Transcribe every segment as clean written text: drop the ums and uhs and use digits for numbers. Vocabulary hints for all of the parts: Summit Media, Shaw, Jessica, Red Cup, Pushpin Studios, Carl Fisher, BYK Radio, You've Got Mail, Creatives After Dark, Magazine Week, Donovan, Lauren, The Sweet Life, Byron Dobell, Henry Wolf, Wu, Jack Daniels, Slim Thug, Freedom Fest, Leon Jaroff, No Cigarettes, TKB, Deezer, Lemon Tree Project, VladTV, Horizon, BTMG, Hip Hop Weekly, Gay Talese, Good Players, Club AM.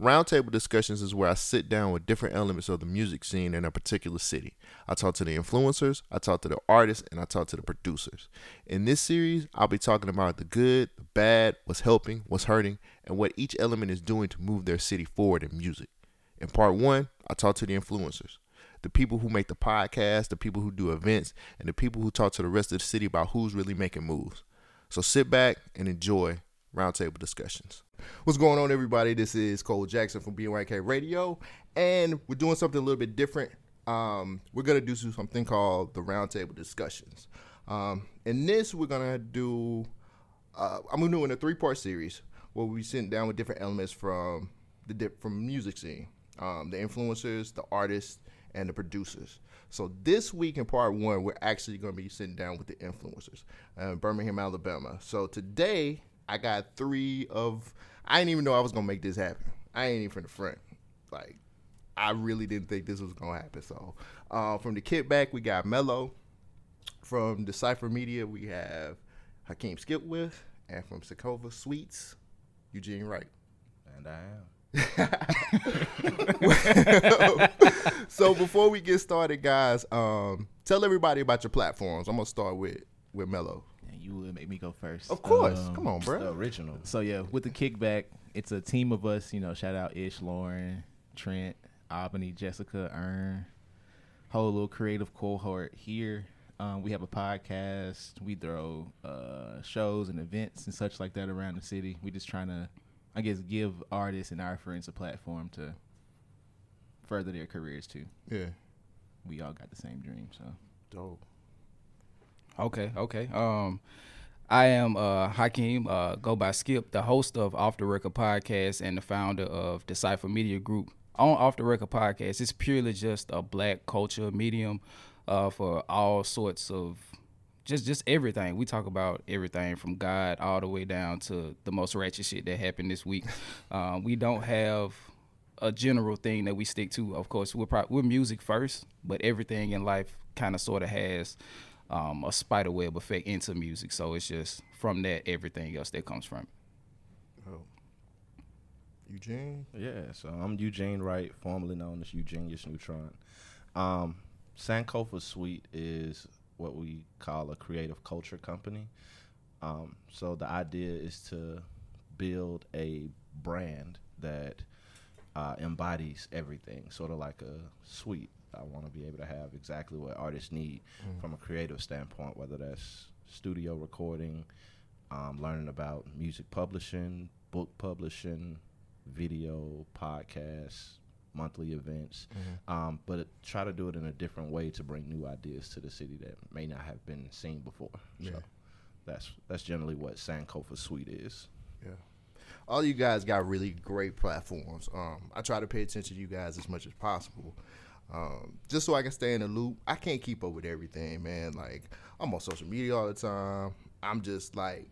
Roundtable discussions is where I sit down with different elements of the music scene in a particular city. I talk to the influencers, I talk to the artists, and I talk to the producers. In this series, I'll be talking about the good, the bad, what's helping, what's hurting, and what each element is doing to move their city forward in music. In part one, I talk to the influencers, the people who make the podcast, the people who do events, and the people who talk to the rest of the city about who's really making moves. So sit back and enjoy Roundtable Discussions. What's going on, everybody? This is Cole Jackson from BYK Radio, and we're doing something a little bit different. We're going to do something called the Roundtable Discussions. In this, we're going to do, I'm going to do in a three-part series where we sit down with different elements from the music scene, the influencers, the artists, and the producers. So this week in part one, we're actually going to be sitting down with the influencers in Birmingham, Alabama. So today, I got three of, I didn't even know I was going to make this happen. I ain't even from the front. Like, I really didn't think this was going to happen. So, from the KickBack, we got Melo. From Decypher Media, we have Hakeem Skipwith. And from Sankofa Suites, YouGene Write. And I am. So, before we get started, guys, tell everybody about your platforms. I'm going to start with Melo. You would make me go first. Of course. Come on, bro. The original. So, yeah, with the KickBack, it's a team of us. You know, shout out Ish, Lauren, Trent, Albany, Jessica, Earn. Whole little creative cohort here. We have a podcast. We throw shows and events and such like that around the city. We're just trying to, I guess, give artists and our friends a platform to further their careers, too. Yeah. We all got the same dream, so. Dope. Okay. I am Hakeem, go by Skip, the host of Off the Record Podcast and the founder of Decypher Media Group. On Off the Record Podcast, it's purely just a black culture medium for all sorts of just everything. We talk about everything from God all the way down to the most ratchet shit that happened this week. We don't have a general thing that we stick to. Of course, we're music first, but everything in life kind of sort of has a spider web effect into music, so it's just from that everything else that comes from it. Oh, YouGene? Yeah, so I'm YouGene Write, formerly known as Eugenius Neutron. Sankofa Suite is what we call a creative culture company. So the idea is to build a brand that embodies everything, sort of like a suite. I want to be able to have exactly what artists need from a creative standpoint, whether that's studio recording, learning about music publishing, book publishing, video, podcasts, monthly events, but try to do it in a different way to bring new ideas to the city that may not have been seen before. Yeah. So that's generally what Sankofa Suite is. Yeah. All you guys got really great platforms. I try to pay attention to you guys as much as possible. Just so I can stay in the loop. I can't keep up with everything, man. Like, I'm on social media all the time. I'm just like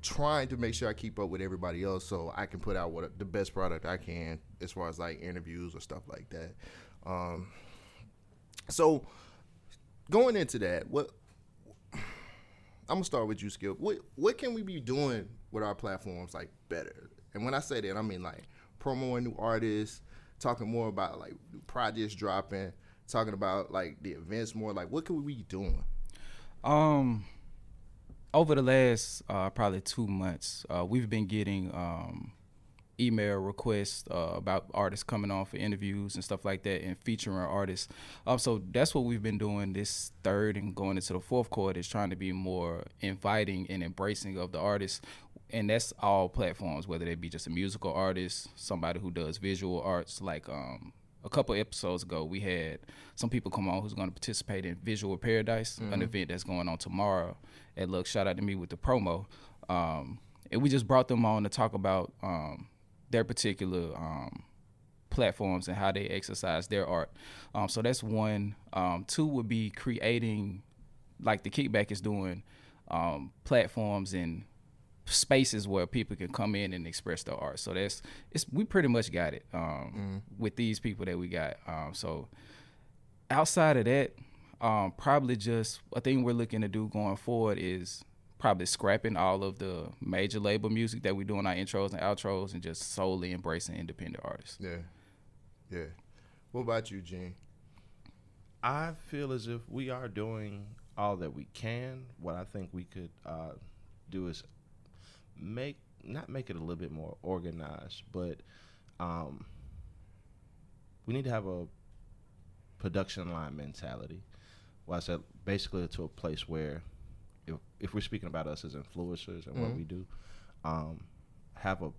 trying to make sure I keep up with everybody else so I can put out what the best product I can as far as like interviews or stuff like that. So going into that, I'm gonna start with you, Skip. What can we be doing with our platforms like better? And when I say that, I mean like promoting new artists, talking more about like projects dropping, talking about like the events more, like what could we be doing? Over the last probably 2 months, we've been getting email requests about artists coming on for interviews and stuff like that and featuring artists. So that's what we've been doing this third and going into the fourth quarter, is trying to be more inviting and embracing of the artists. And that's all platforms, whether they be just a musical artist, somebody who does visual arts. Like a couple episodes ago, we had some people come on who's going to participate in Visual Paradise, an event that's going on tomorrow at Lux. Shout out to me with the promo. And we just brought them on to talk about their particular platforms and how they exercise their art. So that's one. Two would be creating, like the KickBack is doing, platforms and spaces where people can come in and express their art. So we pretty much got it with these people that we got. So outside of that, probably just a thing we're looking to do going forward is probably scrapping all of the major label music that we do in our intros and outros and just solely embracing independent artists. Yeah. Yeah. What about you, Gene? I feel as if we are doing all that we can. What I think we could do is make it a little bit more organized, but we need to have a production line mentality. Well, I said basically to a place where if we're speaking about us as influencers and what we do, have a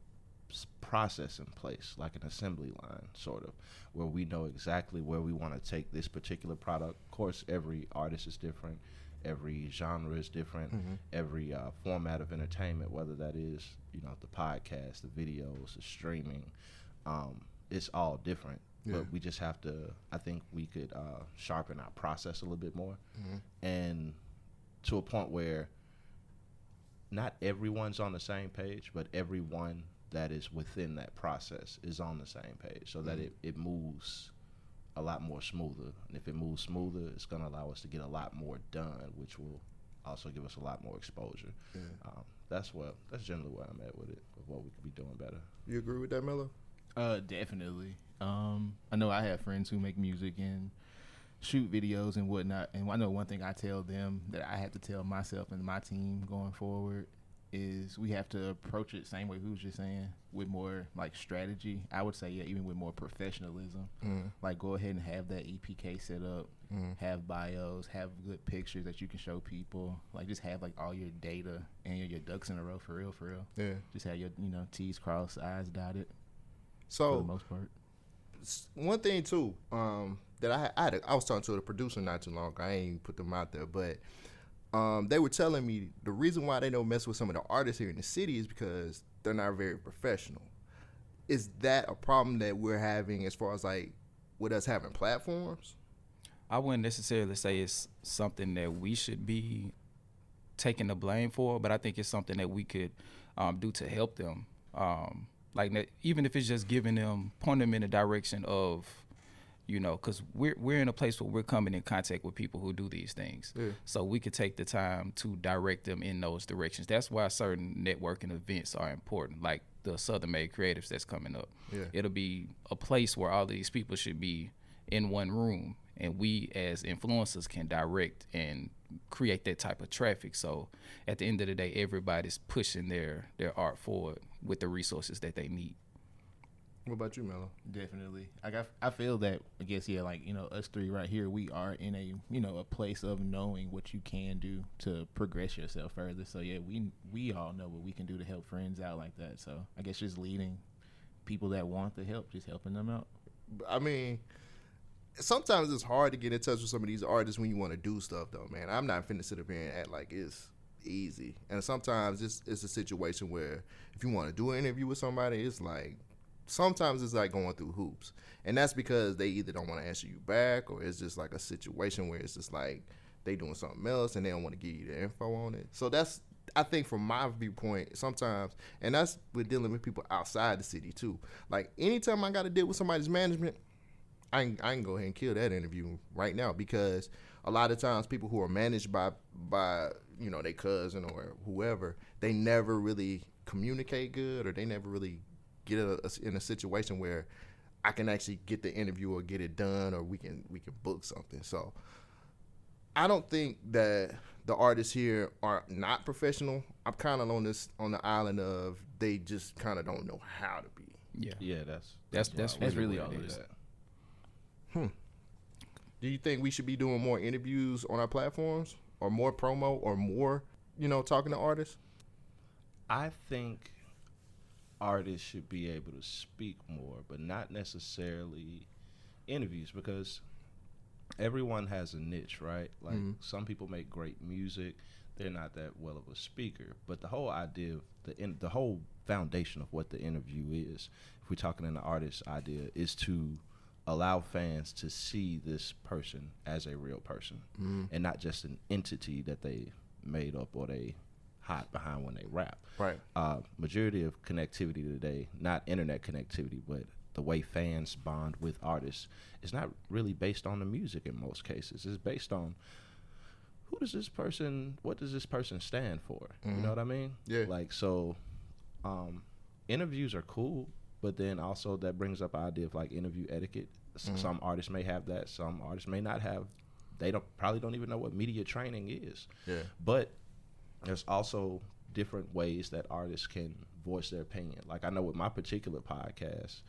process in place, like an assembly line sort of, where we know exactly where we want to take this particular product. Of course, every artist is different, every genre is different, every format of entertainment, whether that is, you know, the podcast, the videos, the streaming, it's all different. Yeah. But we just have to, I think we could sharpen our process a little bit more, and to a point where not everyone's on the same page, but everyone that is within that process is on the same page, so that it moves a lot more smoother. And if it moves smoother, it's going to allow us to get a lot more done, which will also give us a lot more exposure. Yeah. That's generally where I'm at with it, with what we could be doing better. You agree with that, Melo? Definitely. I know I have friends who make music and shoot videos and whatnot, and I know one thing I tell them that I have to tell myself and my team going forward is we have to approach it same way we was just saying, with more like strategy. I would say, yeah, even with more professionalism. Like, go ahead and have that EPK set up, have bios, have good pictures that you can show people. Like, just have like all your data and your ducks in a row, for real. Yeah. Just have your T's crossed, I's dotted. So for the most part. One thing too, that I was talking to the producer not too long ago. I ain't put them out there, but they were telling me the reason why they don't mess with some of the artists here in the city is because they're not very professional. Is that a problem that we're having as far as like with us having platforms? I wouldn't necessarily say it's something that we should be taking the blame for, but I think it's something that we could do to help them. Like, even if it's just pointing them in the direction of, because we're in a place where we're coming in contact with people who do these things. Yeah. So we could take the time to direct them in those directions. That's why certain networking events are important, like the Southern Made Creatives that's coming up. Yeah. It'll be a place where all these people should be in one room, and we as influencers can direct and create that type of traffic. So at the end of the day, everybody's pushing their art forward with the resources that they need. What about you, Melo? Definitely. Like, I feel that, I guess, yeah, like, us three right here, we are in a, a place of knowing what you can do to progress yourself further. So, yeah, we all know what we can do to help friends out like that. So, I guess just leading people that want the help, just helping them out. I mean, sometimes it's hard to get in touch with some of these artists when you want to do stuff, though, man. I'm not finna sit up here and act like it's easy. And sometimes it's a situation where if you want to do an interview with somebody, it's like, sometimes it's like going through hoops, and that's because they either don't want to answer you back, or it's just like a situation where it's just like they doing something else and they don't want to give you the info on it. So that's, I think, from my viewpoint sometimes, and that's with dealing with people outside the city too. Like, anytime I got to deal with somebody's management, I can go ahead and kill that interview right now, because a lot of times people who are managed by their cousin or whoever, they never really communicate good, or they never really get in a situation where I can actually get the interview or get it done, or we can book something. So I don't think that the artists here are not professional. I'm kind of on the island of they just kind of don't know how to be. Yeah, yeah, that's really all it is. Do you think we should be doing more interviews on our platforms, or more promo, or more talking to artists? I think artists should be able to speak more, but not necessarily interviews, because everyone has a niche, right? Like, some people make great music, they're not that well of a speaker, but the whole idea of the whole foundation of what the interview is, if we're talking in the artist's idea, is to allow fans to see this person as a real person, and not just an entity that they made up or they hot behind when they rap. Right. Majority of connectivity today, not internet connectivity, but the way fans bond with artists, is not really based on the music in most cases. It's based on who does this person, what does this person stand for? Mm-hmm. You know what I mean? Yeah. Like, so interviews are cool, but then also that brings up the idea of like interview etiquette. Mm-hmm. Some artists may have that, some artists may not have. They probably don't even know what media training is. Yeah. But there's also different ways that artists can voice their opinion. Like I know with my particular podcast,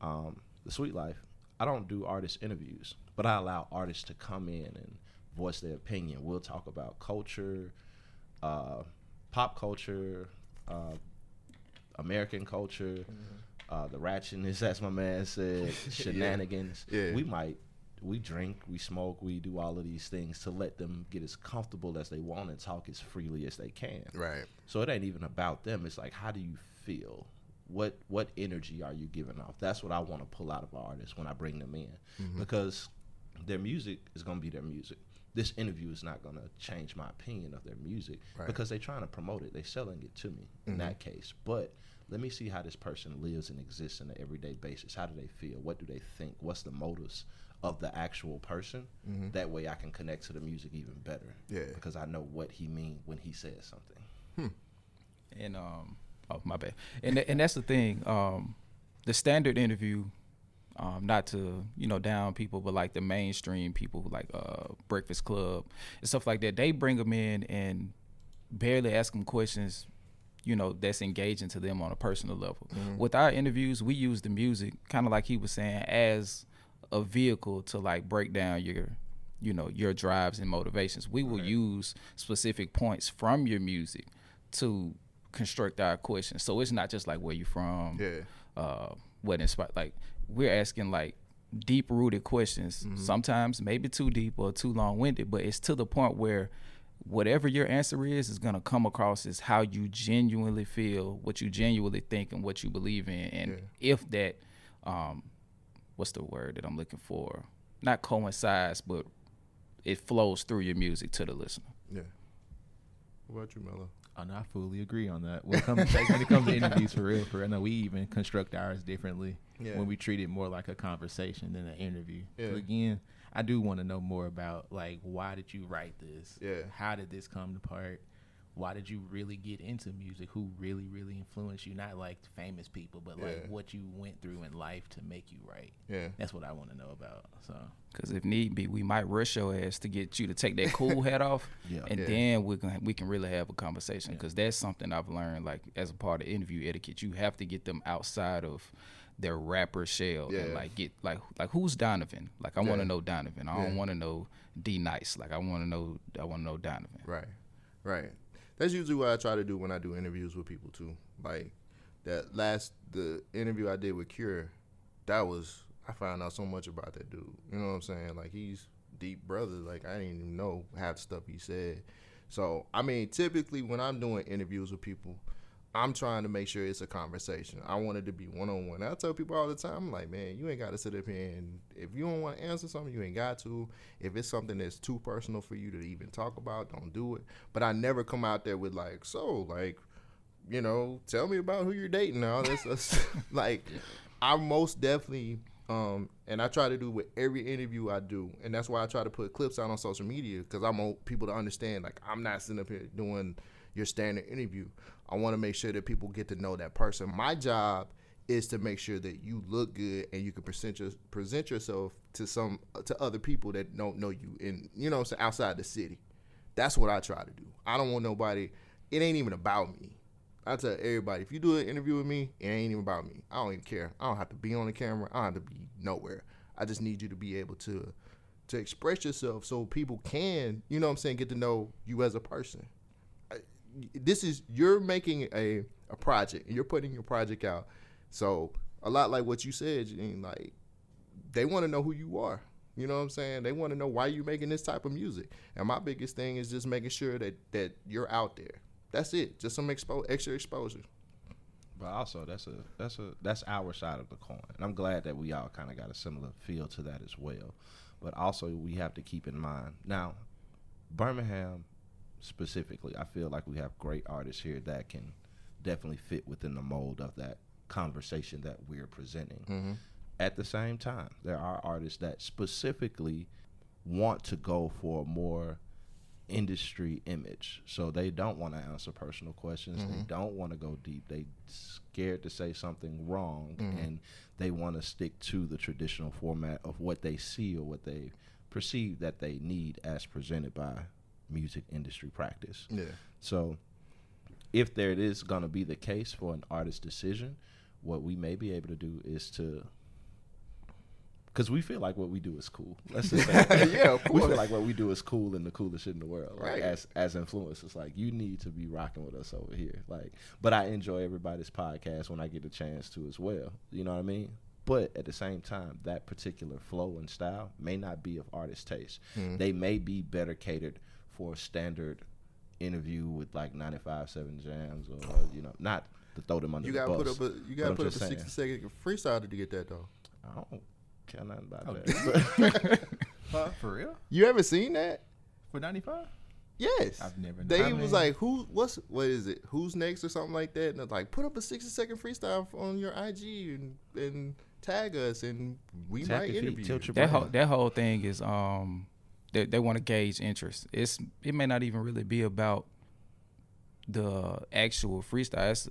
The Sweet Life, I don't do artist interviews, but I allow artists to come in and voice their opinion. We'll talk about culture, pop culture, American culture, mm-hmm. The ratchetness, as my man said, shenanigans. Yeah. Yeah. We drink, we smoke, we do all of these things to let them get as comfortable as they want and talk as freely as they can. Right. So it ain't even about them. It's like, how do you feel? What energy are you giving off? That's what I want to pull out of artists when I bring them in, mm-hmm. because their music is going to be their music. This interview is not going to change my opinion of their music, right. because they're trying to promote it. They're selling it to me mm-hmm. in that case. But let me see how this person lives and exists on an everyday basis. How do they feel? What do they think? What's the motives of the actual person? Mm-hmm. That way I can connect to the music even better. Yeah. Because I know what he means when he says something. Hmm. And, oh, my bad. And that's the thing. The standard interview, not to, you know, down people, but like the mainstream people who like Breakfast Club and stuff like that, they bring them in and barely ask them questions, you know, that's engaging to them on a personal level. Mm-hmm. With our interviews, we use the music, kind of like he was saying, as a vehicle to like break down your, you know, your drives and motivations. We will use specific points from your music to construct our questions. So it's not just like where you from, what inspired. Like we're asking like deep rooted questions. Mm-hmm. Sometimes maybe too deep or too long winded, but it's to the point where whatever your answer is gonna come across as how you genuinely feel, what you genuinely think, and what you believe in, and if that. What's the word that I'm looking for? Not coincides, but it flows through your music to the listener. Yeah. What about you, Melo? And I fully agree on that. When it comes to interviews, for real. No, we even construct ours differently when we treat it more like a conversation than an interview. Yeah. So again, I do want to know more about, like, why did you write this? Yeah. How did this come to part? Why did you really get into music? Who really, really influenced you? Not like famous people, but like what you went through in life to make you write. Yeah. That's what I want to know about. So, because if need be, we might rush your ass to get you to take that cool hat off. And then we can really have a conversation. Because that's something I've learned, like as a part of interview etiquette, you have to get them outside of their rapper shell and like get like who's Donovan? Like I want to know Donovan. I don't want to know D Nice. Like I want to know Donovan. Right. Right. That's usually what I try to do when I do interviews with people too. Like the interview I did with Cure, I found out so much about that dude. You know what I'm saying? Like he's deep brother. Like I didn't even know half the stuff he said. So I mean, typically when I'm doing interviews with people, I'm trying to make sure it's a conversation. I want it to be one-on-one. I tell people all the time, I'm like, man, you ain't got to sit up here, and if you don't want to answer something, you ain't got to. If it's something that's too personal for you to even talk about, don't do it. But I never come out there with like, so, like, you know, tell me about who you're dating now. That's like, I most definitely, and I try to do with every interview I do, and that's why I try to put clips out on social media, because I want people to understand, like, I'm not sitting up here doing your standard interview. I want to make sure that people get to know that person. My job is to make sure that you look good and you can present yourself to other people that don't know you, and you know, outside the city. That's what I try to do. I don't want nobody. It ain't even about me. I tell everybody, if you do an interview with me, it ain't even about me. I don't even care. I don't have to be on the camera. I don't have to be nowhere. I just need you to be able to express yourself so people can, you know what I'm saying, get to know you as a person. This is, you're making a project, and you're putting your project out. So a lot like what you said, Jeanine, like they want to know who you are. You know what I'm saying? They want to know why you're making this type of music. And my biggest thing is just making sure that you're out there. That's it. Just some extra exposure. But also that's our side of the coin. And I'm glad that we all kind of got a similar feel to that as well. But also we have to keep in mind now, Birmingham specifically, I feel like we have great artists here that can definitely fit within the mold of that conversation that we're presenting. Mm-hmm. At the same time, there are artists that specifically want to go for a more industry image. So they don't want to answer personal questions. Mm-hmm. They don't want to go deep. They scared to say something wrong, mm-hmm. and they want to stick to the traditional format of what they see or what they perceive that they need as presented by music industry practice. Yeah. So if there it is going to be the case for an artist decision, what we may be able to do is to, because we feel like what we do is cool. Let's just say yeah, of course. We feel like what we do is cool and the coolest shit in the world. Right. Like as influencers, like you need to be rocking with us over here. Like, but I enjoy everybody's podcast when I get the chance to as well. You know what I mean? But at the same time, that particular flow and style may not be of artist taste. Mm-hmm. They may be better catered for a standard interview with like 95.7 Jams or you know, not to throw them under the bus. You gotta put up a 60-second freestyle to get that though. I don't care nothing about that. For real? You ever seen that for 95? Yes. I've never. Was like, what is it? Who's next or something like that? And they're like, put up a 60-second freestyle on your IG and tag us and we might interview. That whole thing is they want to gauge interest. It may not even really be about the actual freestyle. It's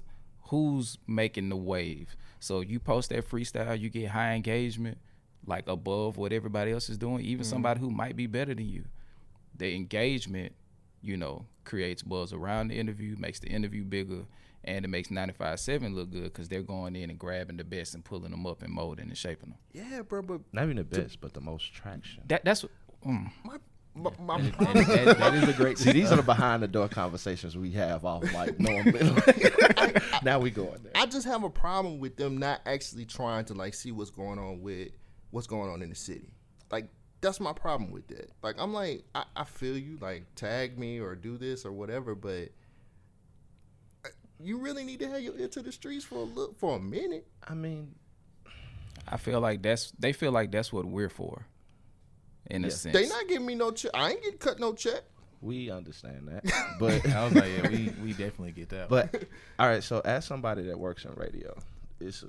who's making the wave. So you post that freestyle, you get high engagement, like above what everybody else is doing, even somebody who might be better than you. The engagement, you know, creates buzz around the interview, makes the interview bigger, and it makes 95.7 look good because they're going in and grabbing the best and pulling them up and molding and shaping them. Yeah, bro, but not even the best, but the most traction. That's what. That is a great. See, these are the behind the door conversations we have off like no one. Now we going there. I just have a problem with them not actually trying to like see what's going on in the city. Like that's my problem with that. Like I'm like I feel you. Like tag me or do this or whatever, but you really need to have your ear to the streets for a minute. I mean, I feel like they feel like that's what we're for. In a sense. They not giving me no check. I ain't getting cut no check. We understand that. But I was like, yeah, we definitely get that. But all right, so as somebody that works in radio, it's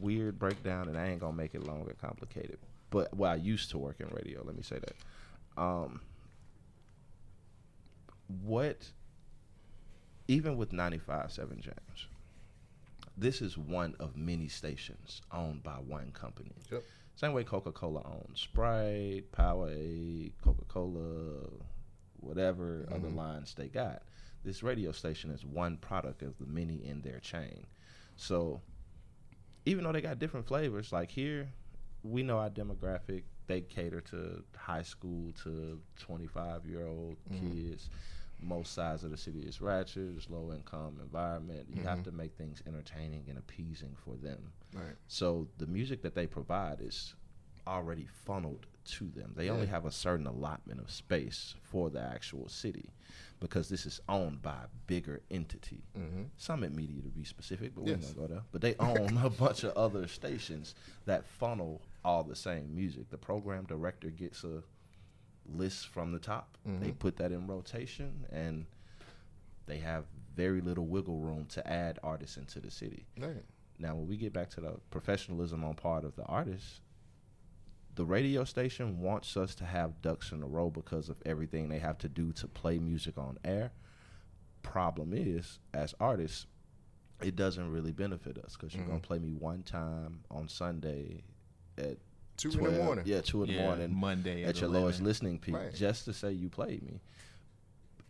weird breakdown, and I ain't gonna make it long and complicated. But well, I used to work in radio. Let me say that. Even with 95.7 Jams, this is one of many stations owned by one company. Yep. Same way Coca-Cola owns Sprite, Powerade, Coca-Cola, whatever other lines they got. This radio station is one product of the many in their chain. So even though they got different flavors, like here, we know our demographic. They cater to high school, to 25-year-old kids. Most sides of the city is ratchet, it's low-income environment. You have to make things entertaining and appeasing for them. Right. So the music that they provide is already funneled to them. They only have a certain allotment of space for the actual city because this is owned by a bigger entity. Summit Media, to be specific, but we're not going to go there. But they own a bunch of other stations that funnel all the same music. The program director gets a lists from the top. They put that in rotation, and they have very little wiggle room to add artists into the city. Right. Now, when we get back to the professionalism on part of the artists, the radio station wants us to have ducks in a row because of everything they have to do to play music on air. Problem is, as artists, it doesn't really benefit us because you're going to play me one time on Sunday at 2 in the morning. Yeah, 2 in the morning. Monday. At your lowest listening peak, just to say you played me.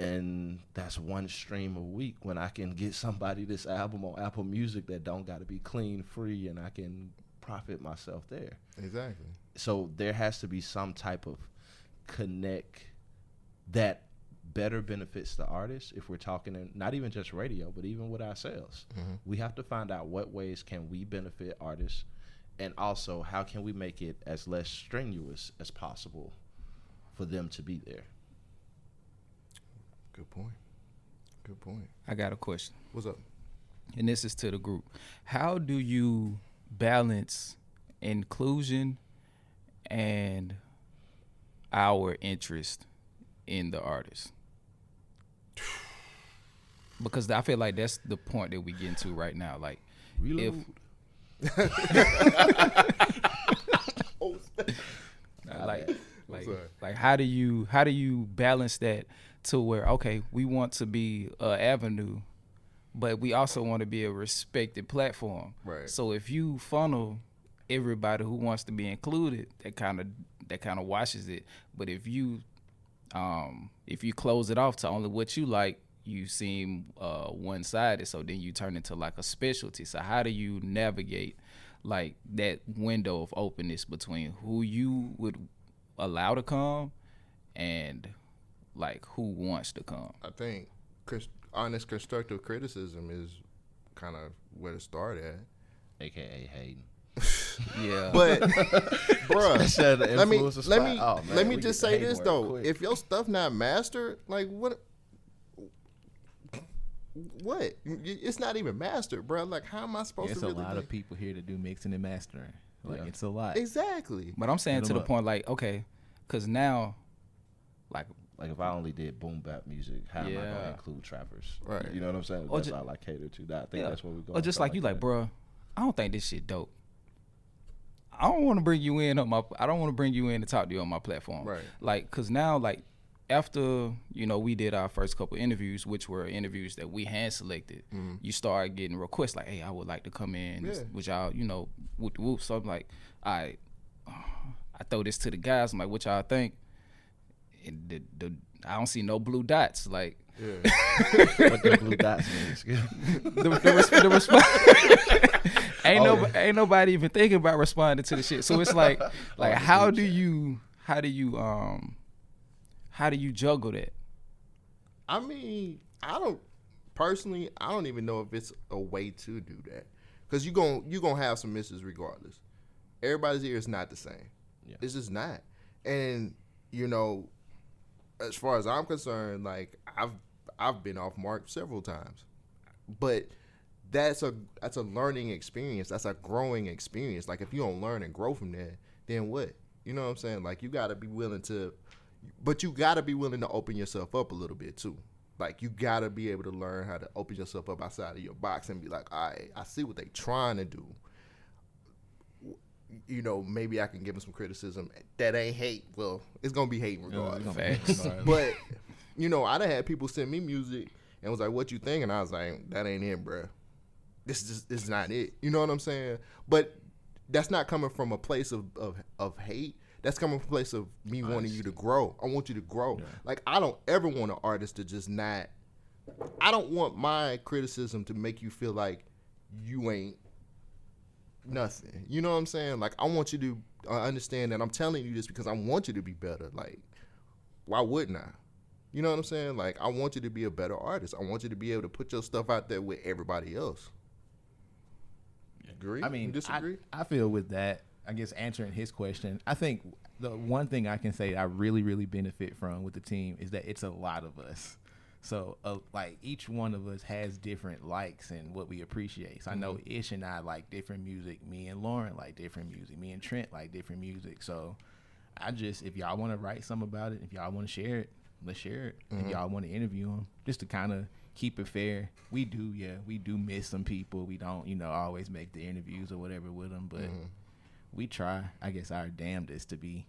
And that's one stream a week when I can get somebody this album on Apple Music that don't got to be clean, free, and I can profit myself there. Exactly. So there has to be some type of connect that better benefits the artist if we're talking in, not even just radio, but even with ourselves. We have to find out what ways can we benefit artists. And also, how can we make it as less strenuous as possible for them to be there? Good point. I got a question. What's up? And this is to the group. How do you balance inclusion and our interest in the artist? Because I feel like that's the point that we get into right now. Like, reload. Like how do you balance that to where, okay, we want to be an avenue, but we also want to be a respected platform. Right. So if you funnel everybody who wants to be included, that kind of washes it. But if you close it off to only what you like, you seem one-sided. So then you turn into like a specialty. So how do you navigate like that window of openness between who you would allow to come and like who wants to come? I think honest constructive criticism is kind of where to start at, aka hating. Yeah, but bruh, let me just say this though: quick. If your stuff not mastered, like what? It's not even mastered, bruh. Like, how am I supposed to? There's a lot of people here that do mixing and mastering. Like, it's a lot. Exactly. But I'm saying point, like, okay, because now, like if I only did boom bap music, how am I gonna include trappers? Right. You know what I'm saying? Or that's all I cater to. I think that's what we're going. Or just like you, like, bruh, I don't think this shit dope. I don't want to bring you in on my. I don't want to bring you in to talk to you on my platform. Right. Like, cause now, like, after we did our first couple interviews, which were interviews that we hand selected, you start getting requests like, "Hey, I would like to come in," which y'all, whoop whoop. So I'm like, I throw this to the guys. I'm like, "What y'all think?" And I don't see no blue dots. Like, what the blue dots means? The response. Ain't nobody even thinking about responding to the shit. So it's like how do you juggle that? I mean, I don't even know if it's a way to do that, because you gonna have some misses regardless. Everybody's ear is not the same. Yeah. It's just not. And as far as I'm concerned, like I've been off mark several times, but. That's a learning experience. That's a growing experience. Like, if you don't learn and grow from that, then what? You know what I'm saying? Like, you gotta be willing to open yourself up a little bit too. Like, you gotta be able to learn how to open yourself up outside of your box and be like, all right, I see what they trying to do. Maybe I can give them some criticism. That ain't hate. Well, it's gonna be hate regardless. But I done had people send me music and was like, "What you think?" And I was like, "That ain't it, bruh. This is not it." You know what I'm saying? But that's not coming from a place of hate. That's coming from a place of me wanting you to grow. I want you to grow. Yeah. Like, I don't ever want an artist to just not. I don't want my criticism to make you feel like you ain't nothing. You know what I'm saying? Like, I want you to understand that I'm telling you this because I want you to be better. Like, why wouldn't I? You know what I'm saying? Like, I want you to be a better artist. I want you to be able to put your stuff out there with everybody else. Agree? I mean, disagree? I feel with that, I guess, answering his question, I think the one thing I can say I really, really benefit from with the team is that it's a lot of us. So, like, each one of us has different likes and what we appreciate. So, I know Ish and I like different music. Me and Lauren like different music. Me and Trent like different music. So, if y'all want to write something about it, if y'all want to share it, let's share it. If y'all want to interview them, just to kind of keep it fair. We do miss some people. We don't, always make the interviews or whatever with them, but we try, I guess, our damnedest to be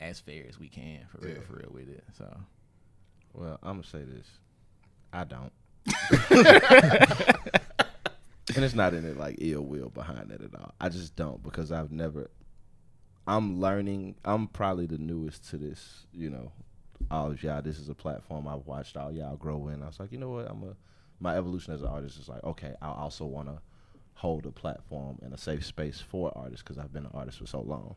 as fair as we can for real with it. So, well, I'm gonna say this: I don't, and it's not any like ill will behind it at all. I just don't, because I've never. I'm learning. I'm probably the newest to this, all of y'all. This is a platform I've watched all y'all grow in. I was like, you know what? My evolution as an artist is like, okay, I also want to hold a platform and a safe space for artists, because I've been an artist for so long.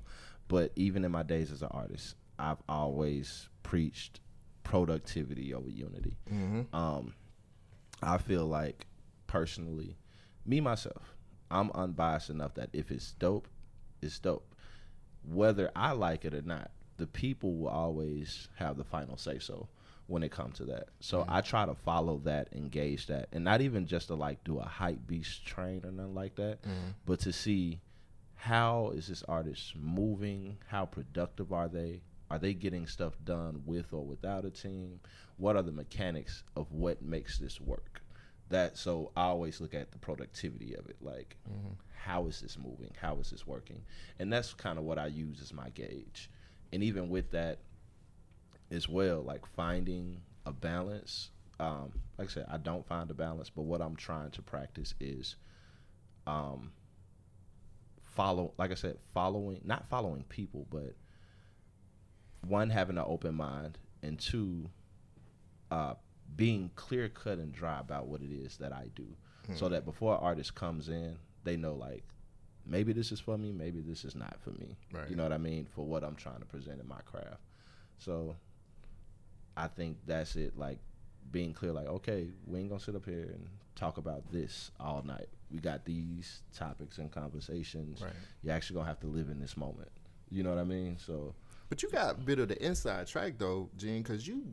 But even in my days as an artist, I've always preached productivity over unity. Mm-hmm. I feel like, personally, me, myself, I'm unbiased enough that if it's dope, it's dope. Whether I like it or not, the people will always have the final say so when it comes to that. So I try to follow that, engage that, and not even just to like do a hype beast train or nothing like that, but to see, how is this artist moving? How productive are they? Are they getting stuff done with or without a team? What are the mechanics of what makes this work? So I always look at the productivity of it, like how is this moving? How is this working? And that's kind of what I use as my gauge. And even with that as well, like finding a balance. Like I said, I don't find a balance, but what I'm trying to practice is following people, but one, having an open mind, and two, being clear cut and dry about what it is that I do. Mm-hmm. So that before an artist comes in, they know, like, maybe this is for me, maybe this is not for me. Right. You know what I mean? For what I'm trying to present in my craft. So I think that's it, like, being clear, like, okay, we ain't gonna sit up here and talk about this all night. We got these topics and conversations. Right. You're actually gonna have to live in this moment. You know what I mean? So. But you got a bit of the inside track, though, Gene, because you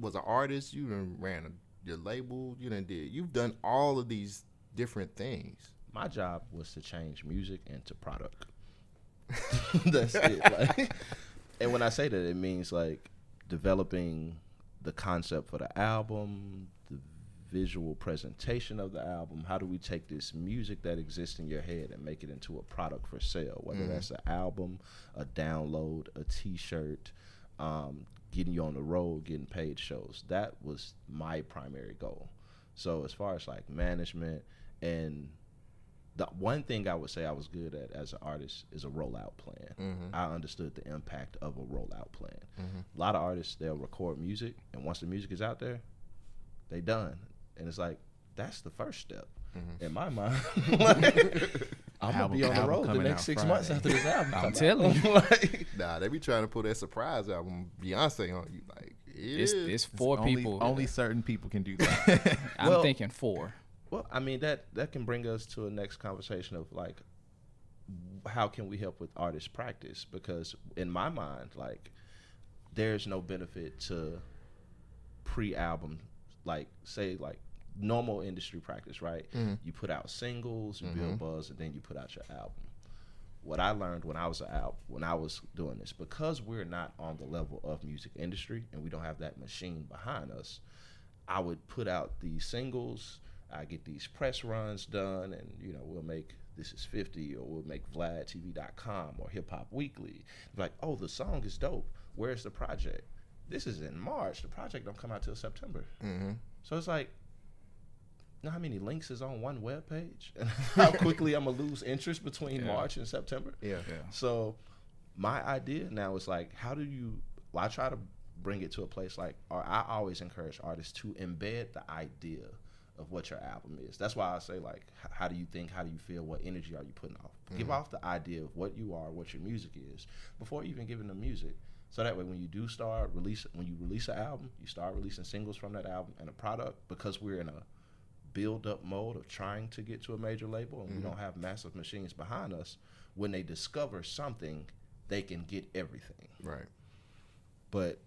was an artist. You done ran your label. You've done all of these different things. My job was to change music into product. That's it. Like, and when I say that, it means, like, developing the concept for the album, the visual presentation of the album. How do we take this music that exists in your head and make it into a product for sale, whether that's an album, a download, a T-shirt, getting you on the road, getting paid shows. That was my primary goal. So as far as, like, management, and the one thing I would say I was good at as an artist is a rollout plan. Mm-hmm. I understood the impact of a rollout plan. Mm-hmm. A lot of artists, they'll record music, and once the music is out there, they done. And it's like, that's the first step. Mm-hmm. In my mind, like, I'm going to be on the road the next 6 months after this album. I'm telling you. Like, nah, they be trying to pull that surprise album, Beyonce, on you. Like, it's four people. Only certain people can do that. I'm thinking four. Well, I mean, that can bring us to a next conversation of, like, how can we help with artist practice? Because in my mind, like, there's no benefit to pre-album, like, say, like, normal industry practice, right? Mm-hmm. You put out singles, you build buzz, and then you put out your album. What I learned when I was when I was doing this, because we're not on the level of music industry and we don't have that machine behind us, I would put out these singles, I get these press runs done, and, you know, we'll make This Is 50, or we'll make VladTV.com or Hip Hop Weekly. Like, oh, the song is dope. Where's the project? This is in March. The project don't come out till September. Mm-hmm. So it's like, you know how many links is on one web page? And how quickly I'm going to lose interest between March and September? Yeah. So my idea now is, like, how do you – well, I try to bring it to a place, like, or I always encourage artists to embed the idea of what your album is. That's why I say, like, how do you think, how do you feel, what energy are you putting off? Mm-hmm. Give off the idea of what you are, what your music is, before even giving the music. So that way, when you do start release an album, you start releasing singles from that album and a product, because we're in a build-up mode of trying to get to a major label, and we don't have massive machines behind us. When they discover something, they can get everything. Right. But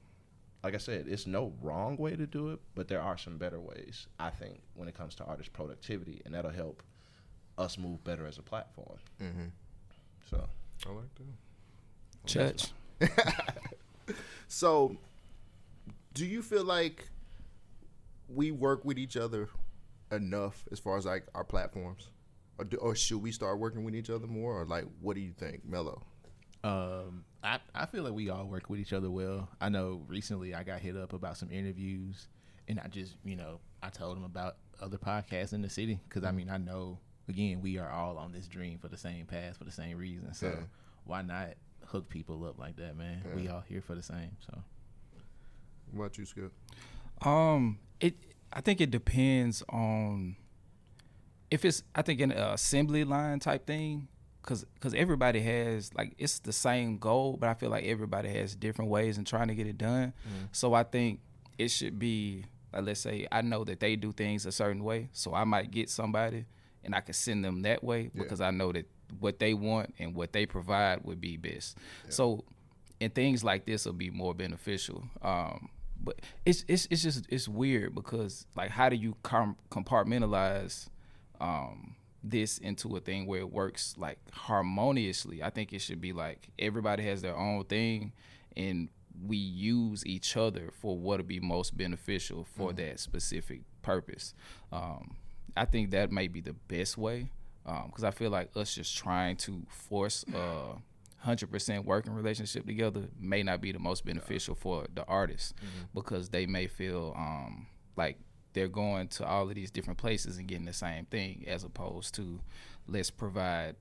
like I said, it's no wrong way to do it, but there are some better ways, I think, when it comes to artist productivity, and that'll help us move better as a platform. Mm-hmm. So I like that. Church. So, do you feel like we work with each other enough as far as, like, our platforms, or should we start working with each other more? Or, like, what do you think, Melo? I feel like we all work with each other well. I know recently I got hit up about some interviews, and I just, you know, I told them about other podcasts in the city, because I mean, I know, again, we are all on this dream for the same path, for the same reason. So why not hook people up like that, man? Yeah. We all here for the same. So what about you, Skip? I think it depends on if it's, I think, an assembly line type thing. Because everybody has, like, it's the same goal, but I feel like everybody has different ways in trying to get it done. Mm-hmm. So I think it should be, like, let's say I know that they do things a certain way, so I might get somebody and I can send them that way because I know that what they want and what they provide would be best. Yeah. So, and things like this will be more beneficial. But it's just, it's weird because, like, how do you compartmentalize this into a thing where it works, like, harmoniously? I think it should be like everybody has their own thing, and we use each other for what would be most beneficial for that specific purpose. I think that may be the best way, because I feel like us just trying to force 100% working relationship together may not be the most beneficial for the artist, mm-hmm. because they may feel like they're going to all of these different places and getting the same thing, as opposed to let's provide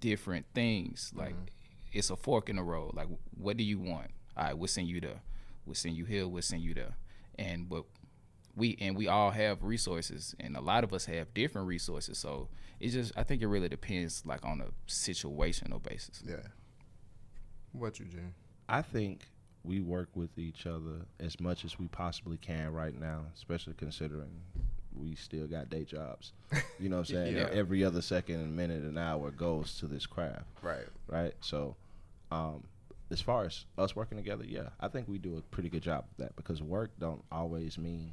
different things. Like, mm-hmm. it's a fork in the road. Like, what do you want? All right, we'll send you there. We'll send you here. We'll send you there. And but we all have resources, and a lot of us have different resources. So it's just, I think it really depends, like, on a situational basis. Yeah. What you, Gene? I think we work with each other as much as we possibly can right now, especially considering we still got day jobs. You know what I'm saying? Yeah. Every other second and minute and hour goes to this craft. Right. Right? So as far as us working together, yeah, I think we do a pretty good job of that, because work don't always mean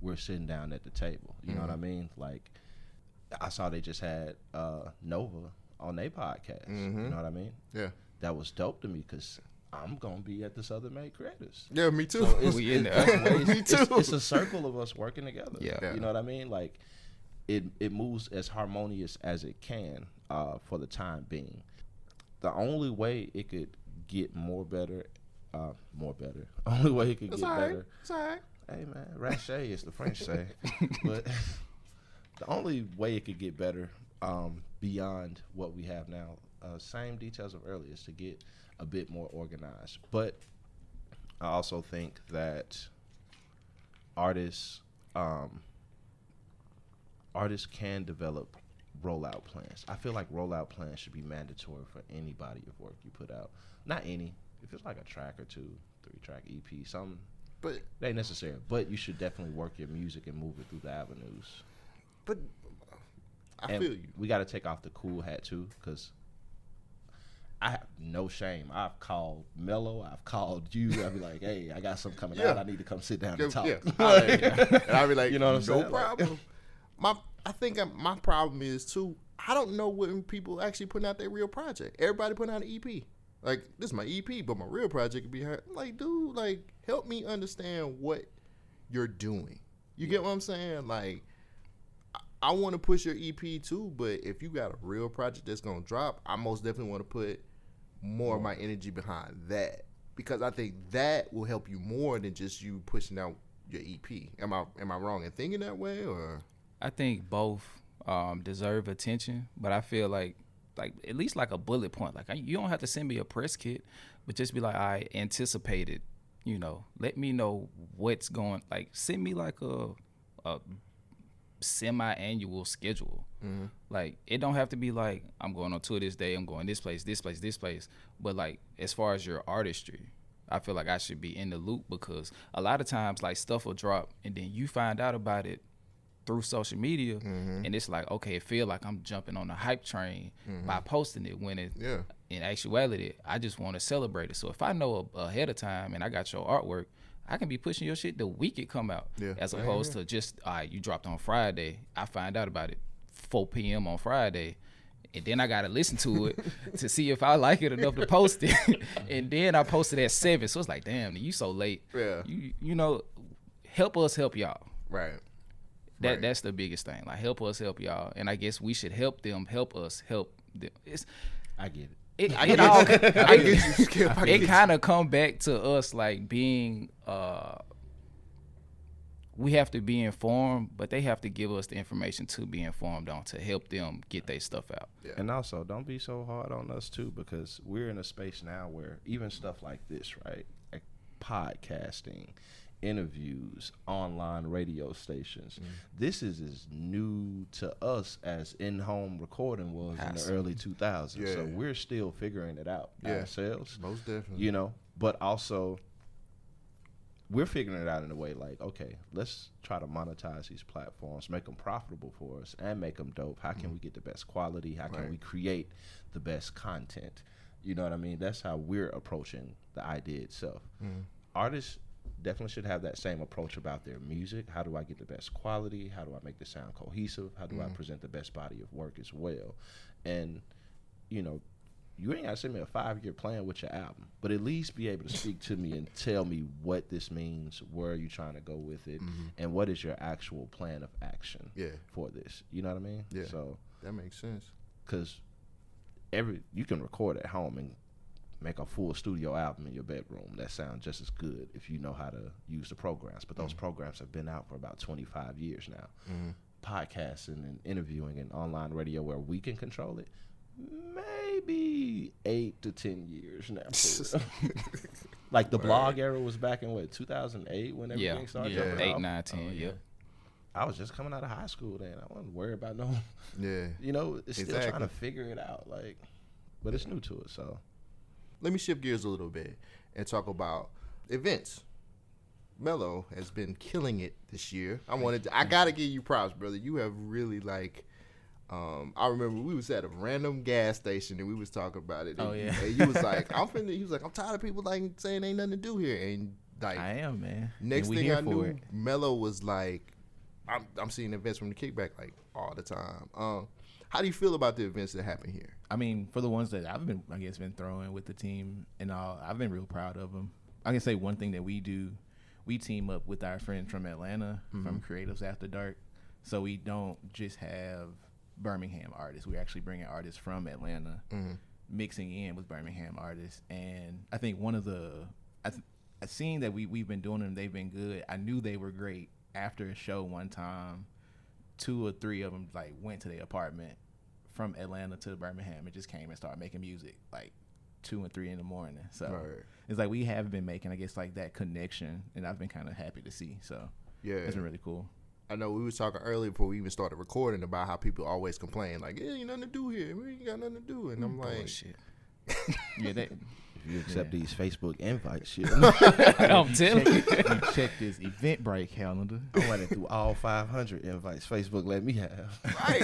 we're sitting down at the table. You mm-hmm. know what I mean? Like, I saw they just had Nova on their podcast. Mm-hmm. You know what I mean? Yeah. That was dope to me, because I'm going to be at the Southern Made Creators. Yeah, me too. So we in there. Me too. It's a circle of us working together. Yeah. You know what I mean? Like, it moves as harmonious as it can for the time being. The only way it could get more better. Only way it could get better. It's all right. Hey, man, rache is the French say. But the only way it could get better beyond what we have now, same details of earlier, is to get a bit more organized. But I also think that artists can develop rollout plans. I feel like rollout plans should be mandatory for any body of work you put out. Not any. If it's like a track or two, 3-track EP, something. But they ain't necessary. But you should definitely work your music and move it through the avenues. But I feel you. We got to take off the cool hat too, because I have no shame. I've called Melo. I've called you. I'll be like, hey, I got something coming out. I need to come sit down and talk. Yeah. And I'll be like, you know what I'm saying? No problem. I think my problem is too, I don't know when people actually putting out their real project. Everybody putting out an EP. Like, this is my EP, but my real project could be her. Like, dude, like, help me understand what you're doing. You get what I'm saying? Like, I want to push your EP too, but if you got a real project that's going to drop, I most definitely want to put more of my energy behind that, because I think that will help you more than just you pushing out your EP. Am I wrong in thinking that way? Or I think both deserve attention, but I feel like at least like a bullet point. Like, you don't have to send me a press kit, but just be like, I anticipated, you know, let me know what's going, like, send me like a semi-annual schedule. Mm-hmm. Like, it don't have to be like, I'm going on tour this day, I'm going this place, but like, as far as your artistry, I feel like I should be in the loop, because a lot of times, like, stuff will drop and then you find out about it through social media, mm-hmm. and it's like, okay, it feel like I'm jumping on a hype train mm-hmm. by posting it, when it, in actuality, I just want to celebrate it. So if I know ahead of time and I got your artwork, I can be pushing your shit the week it come out, as opposed to just, all right, you dropped on Friday, I find out about it 4 p.m. on Friday, and then I got to listen to it to see if I like it enough to post it. And then I posted at 7, so it's like, damn, you so late. Yeah. You know, help us help y'all. Right. That's the biggest thing. Like, help us help y'all. And I guess we should help them help us help them. I get it. It kind of come back to us, like, being, we have to be informed, but they have to give us the information to be informed on, to help them get their stuff out. Yeah. And also, don't be so hard on us too, because we're in a space now where even stuff like this, right, like podcasting, interviews, online radio stations. Mm-hmm. This is as new to us as in-home recording was in the early 2000s. Yeah. So we're still figuring it out ourselves. Most definitely. You know, but also we're figuring it out in a way like, okay, let's try to monetize these platforms, make them profitable for us and make them dope. How can we get the best quality? How can we create the best content? You know what I mean? That's how we're approaching the idea itself. Mm-hmm. Artists definitely should have that same approach about their music. How do I get the best quality? How do I make the sound cohesive? How do I present the best body of work as well? And, you know, you ain't got to send me a 5-year plan with your album, but at least be able to speak to me and tell me what this means, where are you trying to go with it, and what is your actual plan of action for this? You know what I mean? Yeah, so that makes sense. Because you can record at home and make a full studio album in your bedroom that sounds just as good if you know how to use the programs. But those programs have been out for about 25 years now. Podcasting and interviewing and online radio where we can control it, maybe 8 to 10 years now. Like the blog era was back in what, 2008 when everything started. Yeah, 8, 9, 10. Yeah. I was just coming out of high school then. I wasn't worried about no. Yeah. You know, it's still trying to figure it out. Like, but it's new to it. So, let me shift gears a little bit and talk about events. Melo has been killing it this year. I gotta give you props, brother. You have really I remember we was at a random gas station and we was talking about it. And and you was like, he was like, I'm tired of people like saying ain't nothing to do here. And like, I am, man. Next thing I knew, Melo was like, I'm seeing events from the KickBack like all the time. How do you feel about the events that happen here? I mean, for the ones that I've been, been throwing with the team and all, I've been real proud of them. I can say one thing that we do, we team up with our friends from Atlanta, from Creatives After Dark. So we don't just have Birmingham artists. We're actually bringing artists from Atlanta, mixing in with Birmingham artists. And I think one of the, I've seen that we've been doing them, they've been good. I knew they were great. After a show one time, 2 or 3 of them like went to their apartment from Atlanta to Birmingham and just came and started making music like 2 and 3 in the morning. So it's like we have been making, like that connection, and I've been kind of happy to see. So it's been really cool. I know we was talking earlier before we even started recording about how people always complain like, "Yeah, ain't nothing to do here. We ain't got nothing to do." And I'm bullshit. If you accept these Facebook invites, shit. I'm telling you. Check this Eventbrite calendar. I went through all 500 invites Facebook let me have. Right.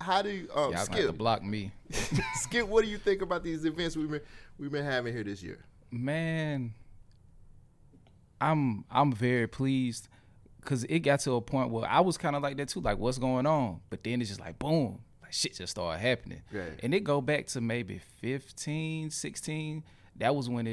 How do you, Skip? Y'all have to block me. Skip, what do you think about these events we've been having here this year? Man, I'm very pleased because it got to a point where I was kind of like that too, like what's going on? But then it's just like boom. Shit just started happening. Right. And it go back to maybe 15, 16. That was when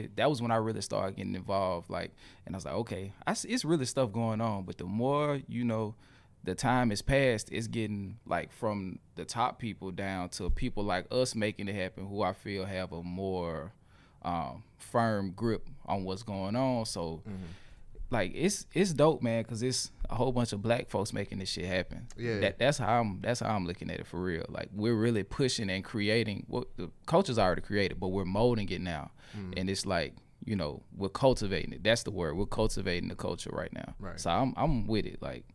I really started getting involved. Like, and I was like, okay, it's really stuff going on. But the more, you know, the time has passed, it's getting like from the top people down to people like us making it happen, who I feel have a more firm grip on what's going on. So like it's dope, man, because it's a whole bunch of black folks making this shit happen. Yeah, that's how I'm looking at it for real. Like we're really pushing and creating what the culture's already created, but we're molding it now, and it's like you know we're cultivating it. That's the word. We're cultivating the culture right now. Right. So I'm with it. Like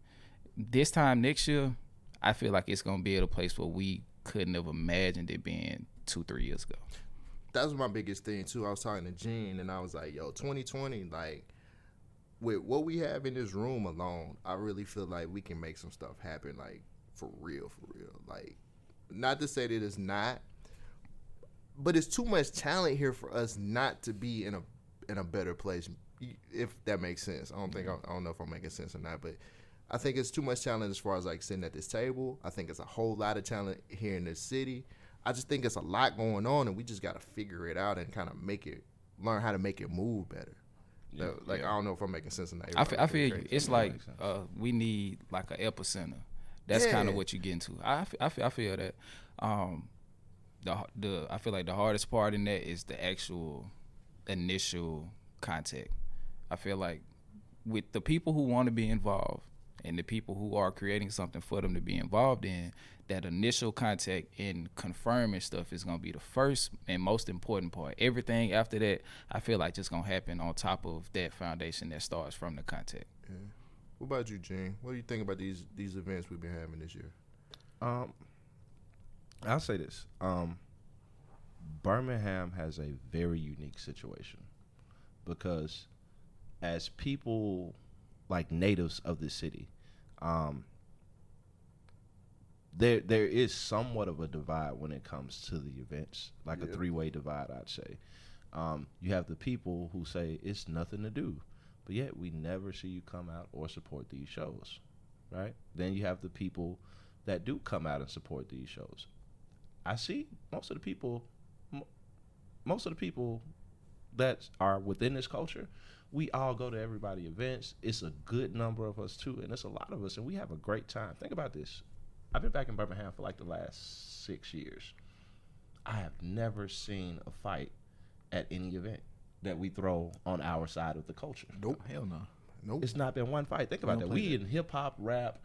this time next year, I feel like it's gonna be at a place where we couldn't have imagined it being 2-3 years ago. That was my biggest thing too. I was talking to Gene, and I was like, "Yo, 2020, like." With what we have in this room alone, I really feel like we can make some stuff happen, like, for real. Like, not to say that it's not, but it's too much talent here for us not to be in a better place, if that makes sense. I don't know if I'm making sense or not, but I think it's too much talent as far as, like, sitting at this table. I think it's a whole lot of talent here in this city. I just think it's a lot going on, and we just got to figure it out and kind of learn how to make it move better. I don't know if I'm making sense or not. I feel you. It's like we need like an epicenter. That's kind of what you get into. I feel that. I feel like the hardest part in that is the actual initial contact. I feel like with the people who want to be involved and the people who are creating something for them to be involved in, that initial contact and confirming stuff is going to be the first and most important part. Everything after that, I feel like just going to happen on top of that foundation that starts from the contact. Yeah. What about you, Gene? What do you think about these events we've been having this year? I'll say this. Birmingham has a very unique situation because as people like natives of the city, there is somewhat of a divide when it comes to the events, like a three-way divide, I'd say. You have the people who say it's nothing to do, but yet we never see you come out or support these shows, right? Then you have the people that do come out and support these shows. I see most of the people that are within this culture, we all go to everybody events. It's a good number of us, too, and it's a lot of us, and we have a great time. Think about this. I've been back in Birmingham for like the last 6 years. I have never seen a fight at any event that we throw on our side of the culture. Nope. Oh, hell no. Nope. It's not been one fight. Think about that. We in hip-hop, rap.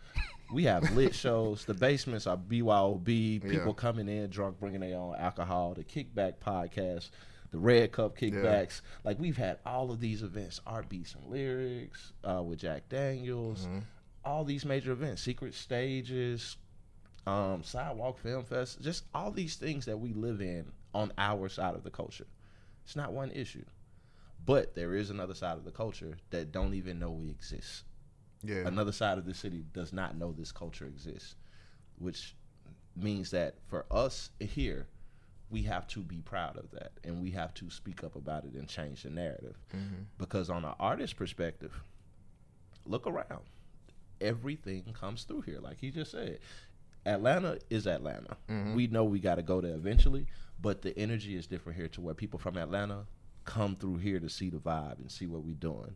We have lit shows. The basements are BYOB. People coming in drunk, bringing their own alcohol. The KickBack podcast. The Red Cup kickbacks. Yeah. Like, we've had all of these events. Art Beats and Lyrics with Jack Daniels. Mm-hmm. All these major events. Secret Stages. Sidewalk Film Fest. Just all these things that we live in on our side of the culture. It's not one issue. But there is another side of the culture that don't even know we exist. Yeah. Another side of the city does not know this culture exists, which means that for us here, we have to be proud of that, and we have to speak up about it and change the narrative. Mm-hmm. Because on an artist's perspective, look around. Everything comes through here, like he just said. Atlanta is Atlanta. Mm-hmm. We know we got to go there eventually, but the energy is different here to where people from Atlanta come through here to see the vibe and see what we're doing.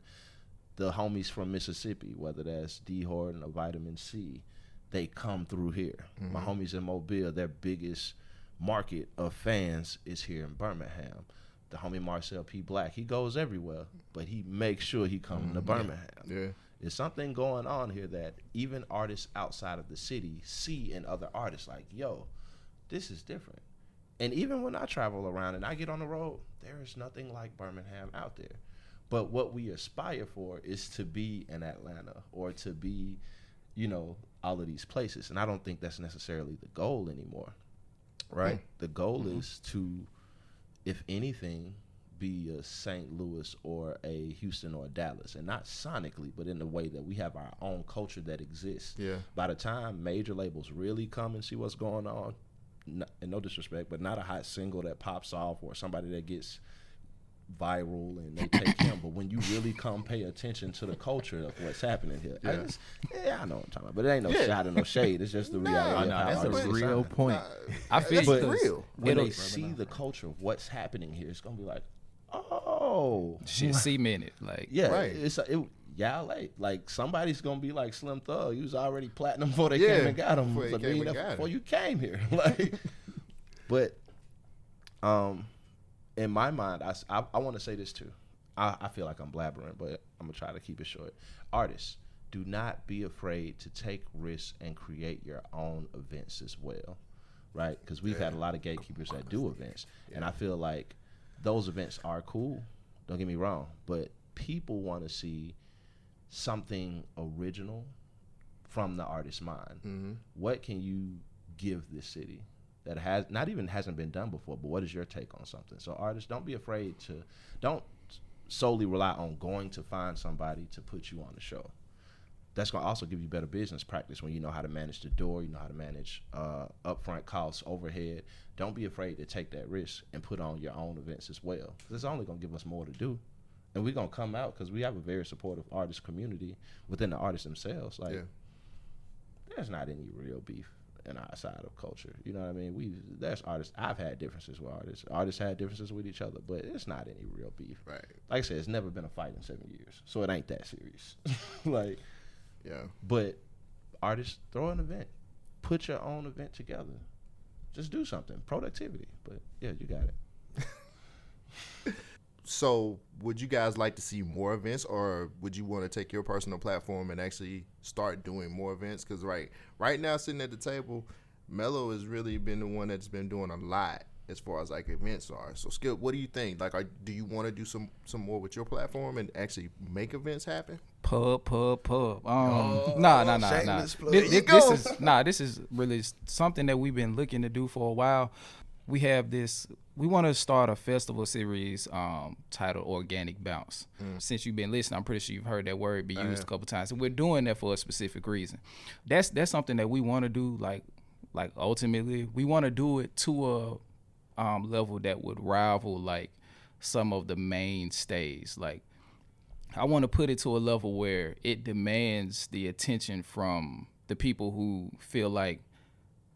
The homies from Mississippi, whether that's D. Horton or Vitamin C, they come through here. Mm-hmm. My homies in Mobile, their biggest market of fans is here in Birmingham. The homie Marcel P. Black, he goes everywhere, but he makes sure he comes to Birmingham. Yeah. There's something going on here that even artists outside of the city see in other artists like, yo, this is different. And even when I travel around and I get on the road, there is nothing like Birmingham out there. But what we aspire for is to be in Atlanta or to be, you know, all of these places. And I don't think that's necessarily the goal anymore, right? Mm-hmm. The goal is to, if anything, be a St. Louis or a Houston or a Dallas. And not sonically, but in the way that we have our own culture that exists. Yeah. By the time major labels really come and see what's going on, and no disrespect, but not a hot single that pops off or somebody that gets viral and they take him. But when you really come pay attention to the culture of what's happening here, yeah, I know what I'm talking about. But it ain't no shot or no shade. It's just the reality. That's a real point. I feel real. When they see the culture of what's happening here, it's going to be like, oh. Shit, cement it. Like, yeah, right. Like somebody's gonna be like Slim Thug. He was already platinum before they came and got him. Before you came here, like. But, in my mind, I want to say this too. I feel like I'm blabbering, but I'm gonna try to keep it short. Artists, do not be afraid to take risks and create your own events as well, right? Because we've had a lot of gatekeepers that do events, and I feel like those events are cool. Don't get me wrong, but people want to see something original from the artist's mind. Mm-hmm. What can you give this city that hasn't been done before, but what is your take on something? So artists, don't be afraid to, don't solely rely on going to find somebody to put you on the show. That's going to also give you better business practice when you know how to manage the door, you know how to manage upfront costs, overhead. Don't be afraid to take that risk and put on your own events as well. It's only going to give us more to do. And we're going to come out because we have a very supportive artist community within the artists themselves. Like, there's not any real beef in our side of culture. You know what I mean? There's artists. I've had differences with artists. Artists had differences with each other, but it's not any real beef. Right. Like I said, it's never been a fight in 7 years, so it ain't that serious. Like, yeah. But artists, throw an event. Put your own event together. Just do something. Productivity. But, yeah, you got it. So would you guys like to see more events, or would you want to take your personal platform and actually start doing more events? Because right now, sitting at the table, Melo has really been the one that's been doing a lot as far as like events are. So Skip, what do you think? Like, do you want to do some more with your platform and actually make events happen? Pub. No. This is really something that we've been looking to do for a while. We want to start a festival series titled Organic Bounce. Since you've been listening, I'm pretty sure you've heard that word be used a couple times. And we're doing that for a specific reason. That's something that we want to do. Like ultimately, we want to do it to a level that would rival like some of the mainstays. Like, I want to put it to a level where it demands the attention from the people who feel like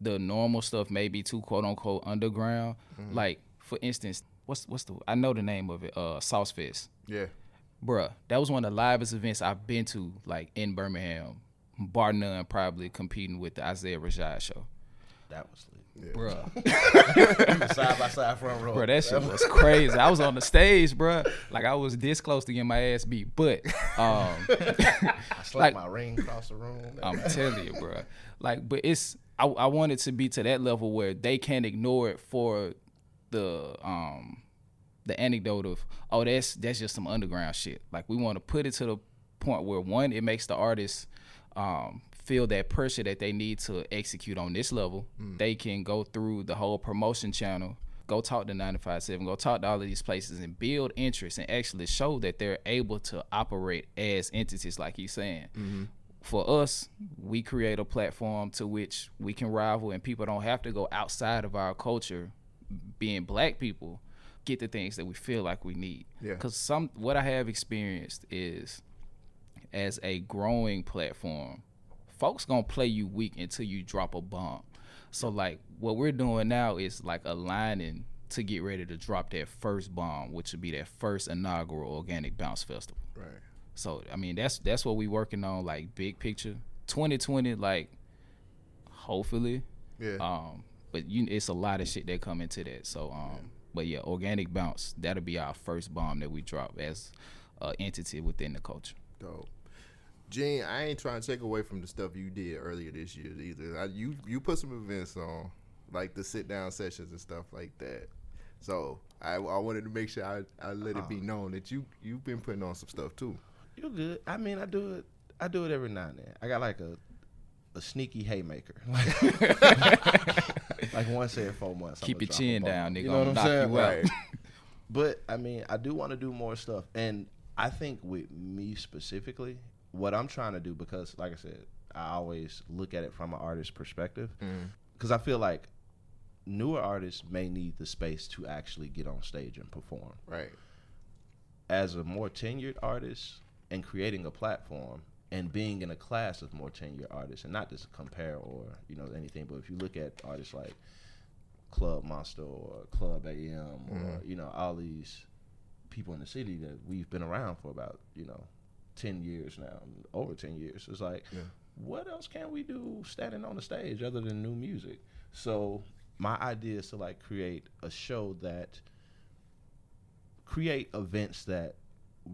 the normal stuff may be too quote unquote underground. Like, for instance, I know the name of it, Sauce Fest. Yeah. Bruh, that was one of the livest events I've been to, like in Birmingham, bar none, probably competing with the Isaiah Rashad show. That was lit. Yeah. Bruh. Side by side front row. Bruh, that shit was crazy. I was on the stage, bruh. Like, I was this close to getting my ass beat. But, I slapped like, my ring across the room. I'm telling you, bruh. Like, but it's, I want it to be to that level where they can't ignore it for the anecdote of, oh, that's just some underground shit. Like, we want to put it to the point where, one, it makes the artist feel that pressure that they need to execute on this level. They can go through the whole promotion channel, go talk to 95.7, go talk to all of these places and build interest and actually show that they're able to operate as entities, like he's saying. Mm-hmm. For us, we create a platform to which we can rival, and people don't have to go outside of our culture, being black people, get the things that we feel like we need. Yeah. 'Cause what I have experienced is, as a growing platform, folks gonna play you weak until you drop a bomb. So like what we're doing now is like aligning to get ready to drop that first bomb, which would be that first inaugural Organic Bounce Festival. Right. So I mean that's what we working on, like big picture. 2020, like hopefully. Yeah. But it's a lot of shit that come into that. So but yeah, Organic Bounce, that'll be our first bomb that we drop as an entity within the culture. Dope. Gene, I ain't trying to take away from the stuff you did earlier this year either. You put some events on, like the sit-down sessions and stuff like that. So I wanted to make sure I let it be known that you've been putting on some stuff too. You good. I mean, I do it every now and then. I got like a sneaky haymaker. Like once every 4 months. Keep your chin down, nigga. You know what I'm saying? Right. But, I mean, I do want to do more stuff. And I think with me specifically, what I'm trying to do, because like I said, I always look at it from an artist's perspective, because I feel like newer artists may need the space to actually get on stage and perform. Right. As a more tenured artist and creating a platform and being in a class of more tenured artists, and not just to compare or anything, but if you look at artists like Club Monster or Club AM or all these people in the city that we've been around for about 10 years now, over 10 years. It's like, What else can we do standing on the stage other than new music? So my idea is to like create a show that create events that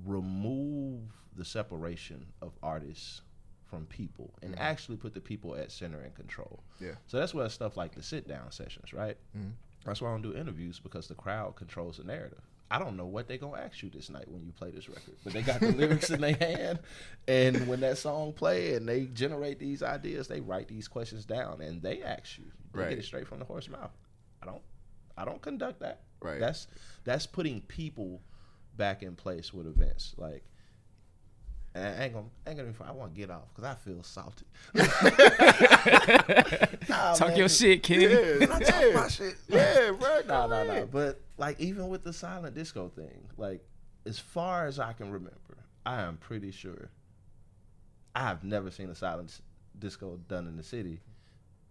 remove the separation of artists from people and actually put the people at center and control. Yeah. So that's where stuff like the sit down sessions, right? Mm-hmm. That's why I don't do interviews, because the crowd controls the narrative. I don't know what they're going to ask you this night when you play this record, but they got the lyrics in their hand, and when that song play and they generate these ideas, they write these questions down and they ask you. They get it straight from the horse's mouth. I don't conduct that. Right. That's putting people back in place with events. Like, and I want to get off because I feel salty. Talk your shit, kid. Yeah, I talk my shit. Yeah, bro. No. But like, even with the silent disco thing, like, as far as I can remember, I am pretty sure I have never seen a silent disco done in the city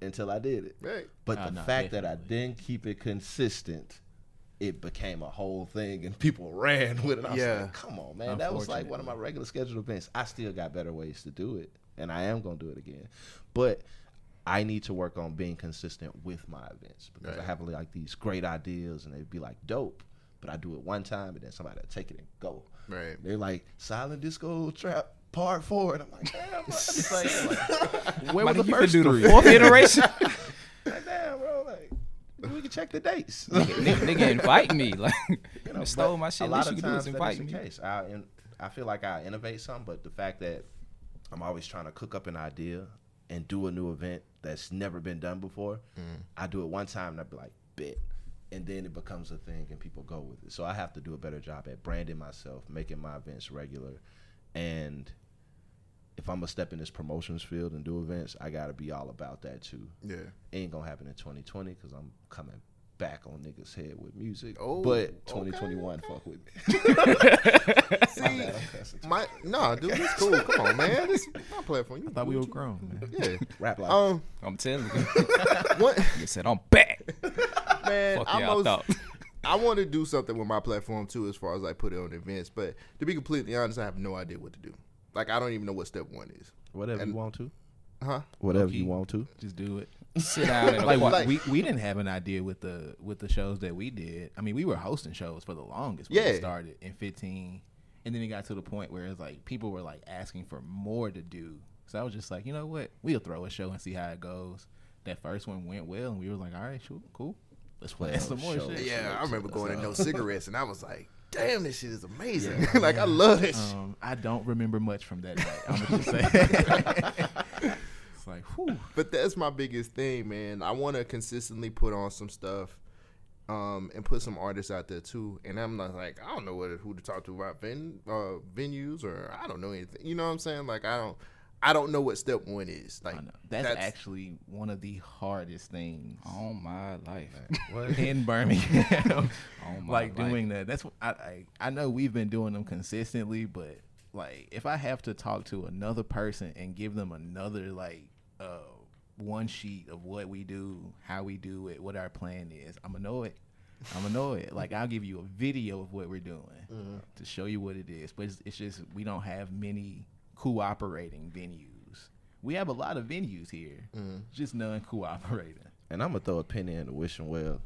until I did it. Right. But the fact that I didn't keep it consistent, it became a whole thing and people ran with it. I was like, come on, man. That was like one of my regular scheduled events. I still got better ways to do it, and I am going to do it again. But I need to work on being consistent with my events, because I have like these great ideas and they'd be like dope, but I do it one time and then somebody will take it and go. Right. They're like, silent disco trap part 4. And I'm like, damn, bro. It's like, where was the first do the 4th iteration? Like, damn, bro. Like, we can check the dates. Nigga invite me. Like, stole my shit. A lot of times that's the case. I feel like I innovate some, but the fact that I'm always trying to cook up an idea and do a new event that's never been done before, I do it one time and I be like, bet. And then it becomes a thing and people go with it. So I have to do a better job at branding myself, making my events regular. And if I'm going to step in this promotions field and do events, I got to be all about that too. Yeah. Ain't going to happen in 2020 because I'm coming back on niggas' head with music. Oh, but 2021, fuck with me. See, dude, it's cool. Come on, man. This is my platform. I thought we were grown, man. Yeah. Rap like I'm telling you. What? You said, I'm back. Man, fuck y'all thought. I want to do something with my platform too, as far as I put it on events. But to be completely honest, I have no idea what to do. Like, I don't even know what step 1 is. Whatever you want to. Huh? Whatever you want to. Just do it. Sit down. And, like we didn't have an idea with the shows that we did. I mean, we were hosting shows for the longest when we started in 15, and then it got to the point where it's like people were like asking for more to do. So I was just like, you know what? We'll throw a show and see how it goes. That first one went well, and we were like, all right, sure, cool. Let's play some more shows. Shit. Yeah, I remember going to No Cigarettes, and I was like, damn, this shit is amazing. Yeah, like, I love this shit. I don't remember much from that night. I'm just saying. It's like, whew. But that's my biggest thing, man. I want to consistently put on some stuff and put some artists out there, too. And I'm not like, I don't know who to talk to about venues, or I don't know anything. You know what I'm saying? Like, I don't know what step one is. Like, that's actually one of the hardest things on my life in Birmingham. Doing that. That's what I know we've been doing them consistently, but like if I have to talk to another person and give them another like one sheet of what we do, how we do it, what our plan is, I'm annoyed. Like, I'll give you a video of what we're doing to show you what it is, but it's just we don't have many cooperating venues. We have a lot of venues here, just none cooperating. And I'm gonna throw a penny in the wishing well.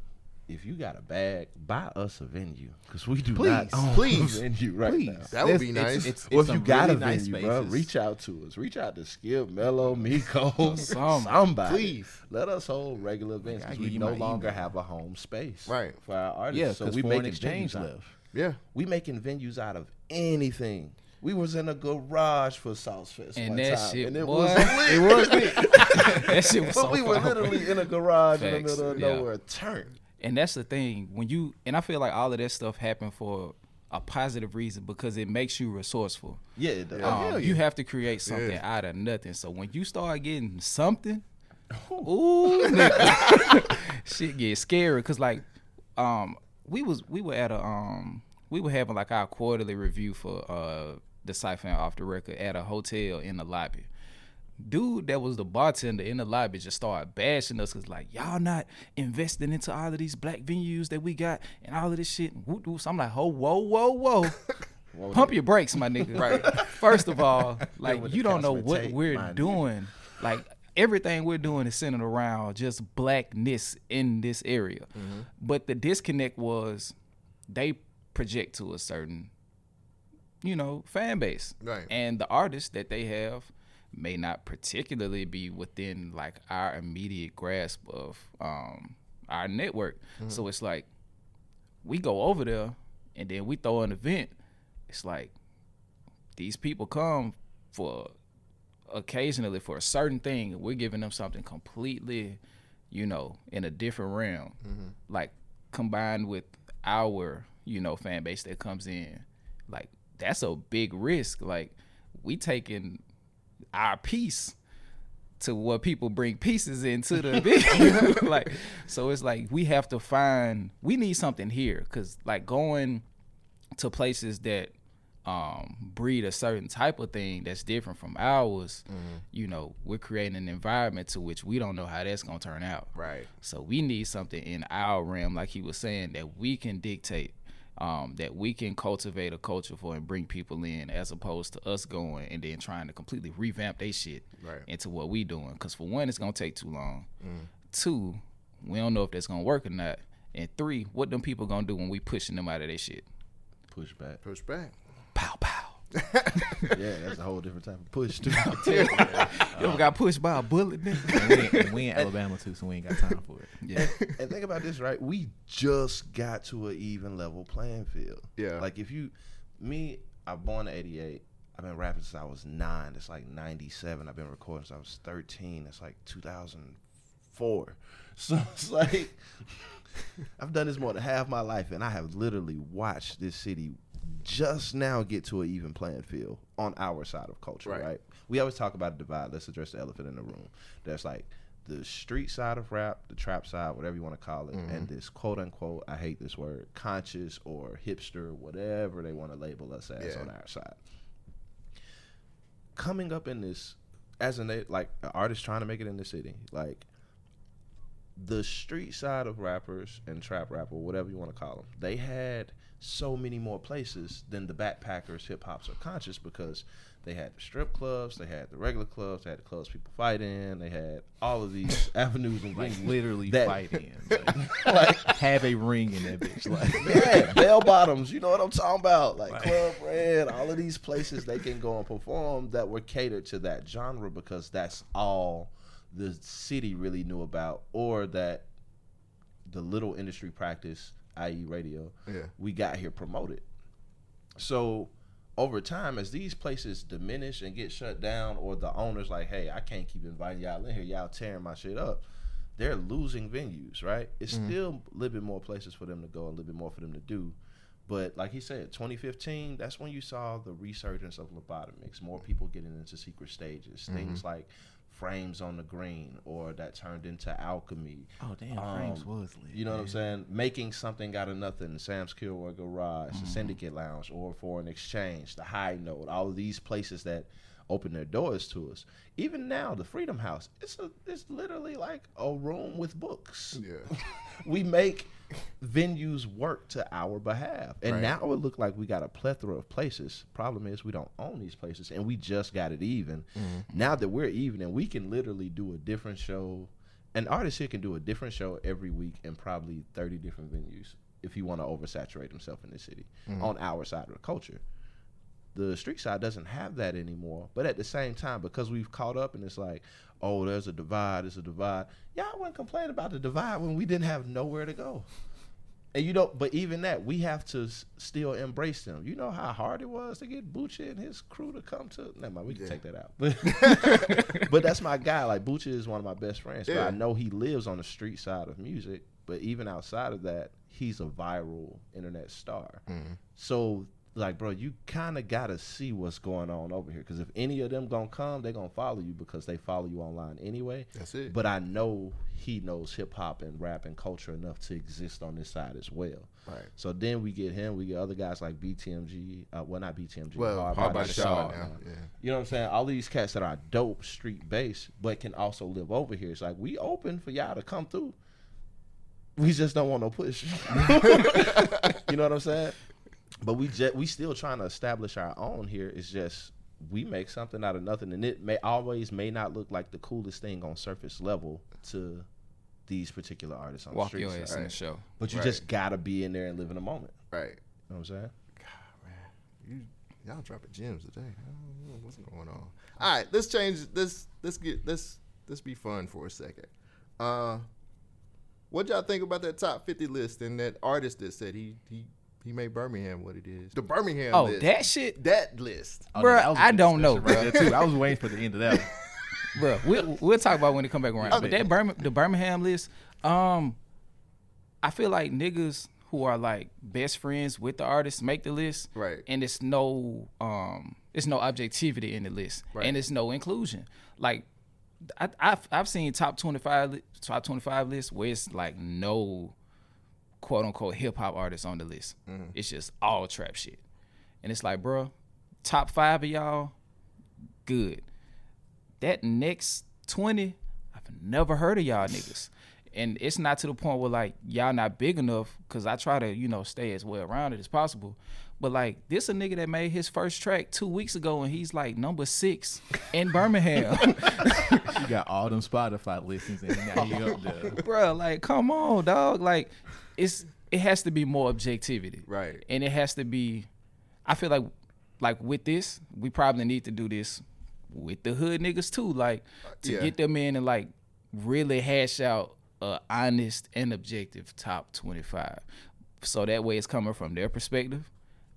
If you got a bag, buy us a venue, because we do not own a venue right now. That would be nice. Well, if you got really a venue, nice bro, reach out to us. Reach out to Skip, Melo, Miko, somebody. Please. Let us hold regular events, because we no longer have a home space for our artists. Yeah, so we make exchange left. Yeah, we making venues out of anything. We was in a garage for Sauce Fest and it was lit. That shit was so we were literally in a garage in the middle of nowhere. Turn. And that's the thing. And I feel like all of that stuff happened for a positive reason, because it makes you resourceful. Yeah, it does. You have to create something out of nothing. So when you start getting something, shit gets scary. Cause like, we were having like our quarterly review for Decypher and Off the Record at a hotel in the lobby. Dude that was the bartender in the lobby just started bashing us, because like, y'all not investing into all of these black venues that we got and all of this shit. So I'm like, oh, whoa. Pump your brakes, my nigga. Right. First of all, like, you don't know what we're doing. Like, everything we're doing is centered around just blackness in this area. Mm-hmm. But the disconnect was they project to a certain, fan base. Right. And the artists that they have may not particularly be within like our immediate grasp of our network. Mm-hmm. So it's like we go over there and then we throw an event. It's like these people come for occasionally for a certain thing, and we're giving them something completely, in a different realm. Mm-hmm. Like combined with our fan base that comes in, like that's a big risk. Like we taking our piece to what people bring pieces into the event. Like, so it's like we have to we need something here, because like going to places that breed a certain type of thing that's different from ours, we're creating an environment to which we don't know how that's gonna turn out. Right. So we need something in our realm, like he was saying, that we can dictate. That we can cultivate a culture for and bring people in, as opposed to us going and then trying to completely revamp their shit into what we doing. Because for one, it's going to take too long. 2, we don't know if that's going to work or not. And 3, what them people going to do when we pushing them out of their shit? Push back. Pow, pow. Yeah, that's a whole different type of push too. You ever got pushed by a bullet, nigga? We in Alabama too, so we ain't got time for it. Yeah. And think about this, right? We just got to an even level playing field. Yeah. Like I'm born in 88. I've been rapping since I was 9. That's like 97. I've been recording since I was 13. That's like 2004. So it's like I've done this more than half my life, and I have literally watched this city just now get to an even playing field on our side of culture, right? We always talk about a divide. Let's address the elephant in the room. There's like the street side of rap, the trap side, whatever you want to call it, and this quote-unquote, I hate this word, conscious or hipster, whatever they want to label us as on our side. Coming up in this, as an artist trying to make it in the city, like the street side of rappers and trap rapper, whatever you want to call them, they had so many more places than the backpackers, hip-hop subconscious, because they had the strip clubs, they had the regular clubs, they had the clubs people fight in, they had all of these avenues and like literally that, fight in. Like, have a ring in that bitch. Like, yeah, bell bottoms, you know what I'm talking about. Like right. Club Red, all of these places they can go and perform that were catered to that genre because that's all the city really knew about, or that the little industry practice, i.e. radio, yeah. we got here promoted. So over time, as these places diminish and get shut down, or the owner's like, hey, I can't keep inviting y'all in here, y'all tearing my shit up, they're losing venues, right? It's mm-hmm. still a little bit more places for them to go, a little bit more for them to do. But like he said, 2015, that's when you saw the resurgence of lobotomics, more people getting into secret stages, mm-hmm. things like Frames on the Green, or that turned into Alchemy. Oh, damn, Frames was lit. You know what I'm saying? Making something out of nothing. Sam's Kilroy Garage, mm-hmm. the Syndicate Lounge, or Foreign Exchange, the High Note, all of these places that open their doors to us. Even now, the Freedom House, it's literally like a room with books. Yeah. We make venues work to our behalf. And right. now it look like we got a plethora of places. Problem is we don't own these places, and we just got it even. Mm-hmm. Now that we're even, and we can literally do a different show. An artist here can do a different show every week in probably 30 different venues if he want to oversaturate himself in the city mm-hmm. on our side of the culture. The street side doesn't have that anymore. But at the same time, because we've caught up and it's like, oh, there's a divide, there's a divide. Y'all wouldn't complain about the divide when we didn't have nowhere to go. And you don't, but even that, we have to still embrace them. You know how hard it was to get Butcher and his crew to come to, never mind, we can take that out. But that's my guy. Like, Butcher is one of my best friends. Yeah. But I know he lives on the street side of music. But even outside of that, he's a viral internet star. Mm-hmm. So, like, bro, you kind of got to see what's going on over here, because if any of them going to come, they're going to follow you because they follow you online anyway. That's it. But I know he knows hip-hop and rap and culture enough to exist on this side as well. Right. So then we get him. We get other guys like BTMG. Well, not BTMG. Well, Hard By Shaw now. Yeah. You know what I'm saying? All these cats that are dope street-based but can also live over here. It's like, we open for y'all to come through. We just don't want no push. You know what I'm saying? But we still trying to establish our own here. It's just we make something out of nothing, and it may not look like the coolest thing on surface level to these particular artists on the streets. Walk your ass in the show. But you just got to be in there and live in the moment. Right. You know what I'm saying? God, man. Y'all dropping gems today. I don't know what's going on. All right, let's change this. Let's be fun for a second. What y'all think about that top 50 list and that artist that said he made Birmingham what it is. The Birmingham list. Oh, that shit? That list. Oh, bro, no, I don't know. Right there too. I was waiting for the end of that one. Bro, we'll talk about when it come back around. Okay. But that the Birmingham list, I feel like niggas who are like best friends with the artists make the list. Right. And it's no objectivity in the list. Right. And it's no inclusion. Like, I've seen top 25 lists where it's like no quote unquote hip hop artists on the list. Mm-hmm. It's just all trap shit. And it's like, bro, top 5 of y'all, good. That next 20, I've never heard of y'all niggas. And it's not to the point where like y'all not big enough, because I try to, you know, stay as well rounded as possible. But like, this a nigga that made his first track 2 weeks ago and he's like number 6 in Birmingham. You got all them Spotify listens and now he up there. Bro, like, come on, dog. Like, it has to be more objectivity. Right. And it has to be, I feel like with this, we probably need to do this with the hood niggas too. Like, to get them in and like really hash out a honest and objective top 25. So that way it's coming from their perspective,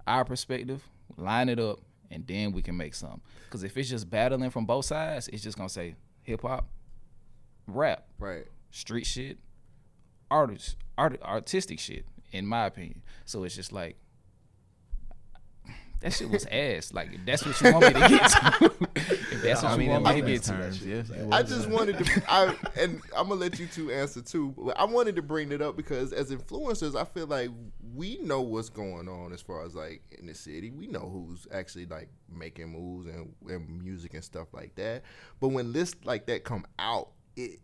our perspective, line it up, and then we can make something. Because if it's just battling from both sides, it's just going to say hip-hop, rap, right, street shit, artistic shit, in my opinion. So it's just like, that shit was ass. Like, if that's what you want me to get to. If that's what you want me to get to. I just wanted to, and I'm going to let you two answer too, but I wanted to bring it up because as influencers, I feel like we know what's going on as far as like in the city. We know who's actually like making moves and music and stuff like that. But when lists like that come out, it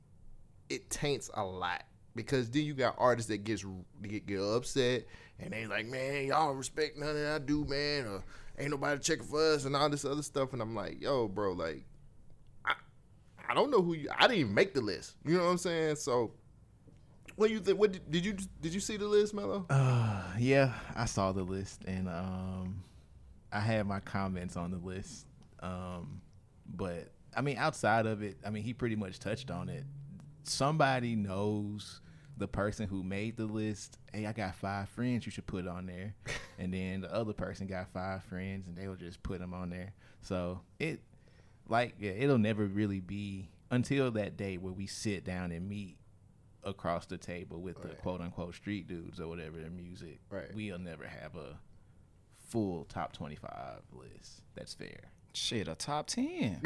taints a lot. Because then you got artists that get upset And they like, man, y'all don't respect nothing I do, man, or ain't nobody checking for us and all this other stuff. And I'm like, yo, bro, like, I don't know who you, I didn't even make the list. You know what I'm saying? So, what you think? What did you see the list, Melo? Yeah, I saw the list, and I had my comments on the list. But I mean, outside of it, I mean, he pretty much touched on it. Somebody knows the person who made the list. Hey, I got 5 friends you should put on there, and then the other person got 5 friends, and they will just put them on there. So it, like, yeah, it'll never really be until that day where we sit down and meet across the table with the quote unquote street dudes or whatever their music. Right. We'll never have a full top 25 list. That's fair. Shit, a top 10.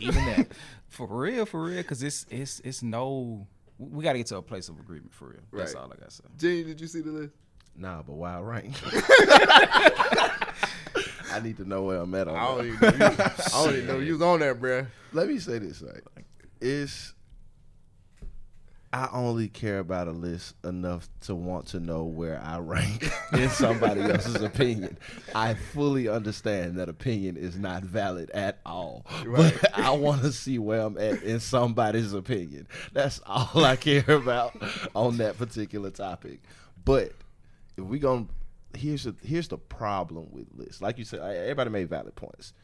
Even that. For real, because it's no, we got to get to a place of agreement for real. Right. That's all I got to say. Jenny, did you see the list? Nah, but wild rank. I need to know where I'm at on that. I don't even know you was on there, bruh. Let me say this, like, I only care about a list enough to want to know where I rank in somebody else's opinion. I fully understand that opinion is not valid at all. Right. But I want to see where I'm at in somebody's opinion. That's all I care about on that particular topic. But if we gonna, here's the problem with lists. Like you said, everybody made valid points.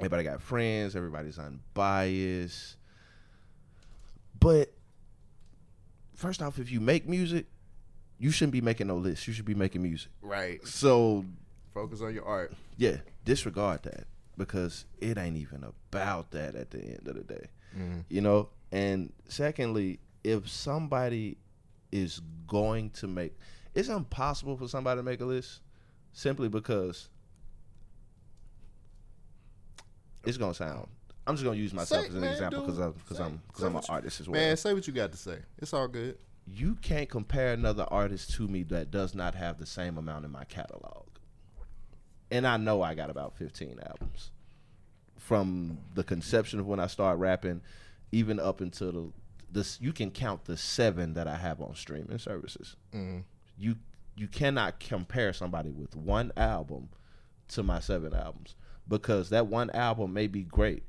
Everybody got friends. Everybody's unbiased. But first off, if you make music, you shouldn't be making no lists. You should be making music. Right. So focus on your art. Yeah. Disregard that, because it ain't even about that at the end of the day. Mm-hmm. You know? And secondly, if somebody is going to make, it's impossible for somebody to make a list simply because it's going to sound, I'm just going to use myself as an example because I'm an artist as well. Man, say what you got to say. It's all good. You can't compare another artist to me that does not have the same amount in my catalog. And I know I got about 15 albums. From the conception of when I started rapping, even up until the you can count the 7 that I have on streaming services. Mm. You cannot compare somebody with one album to my 7 albums, because that one album may be great.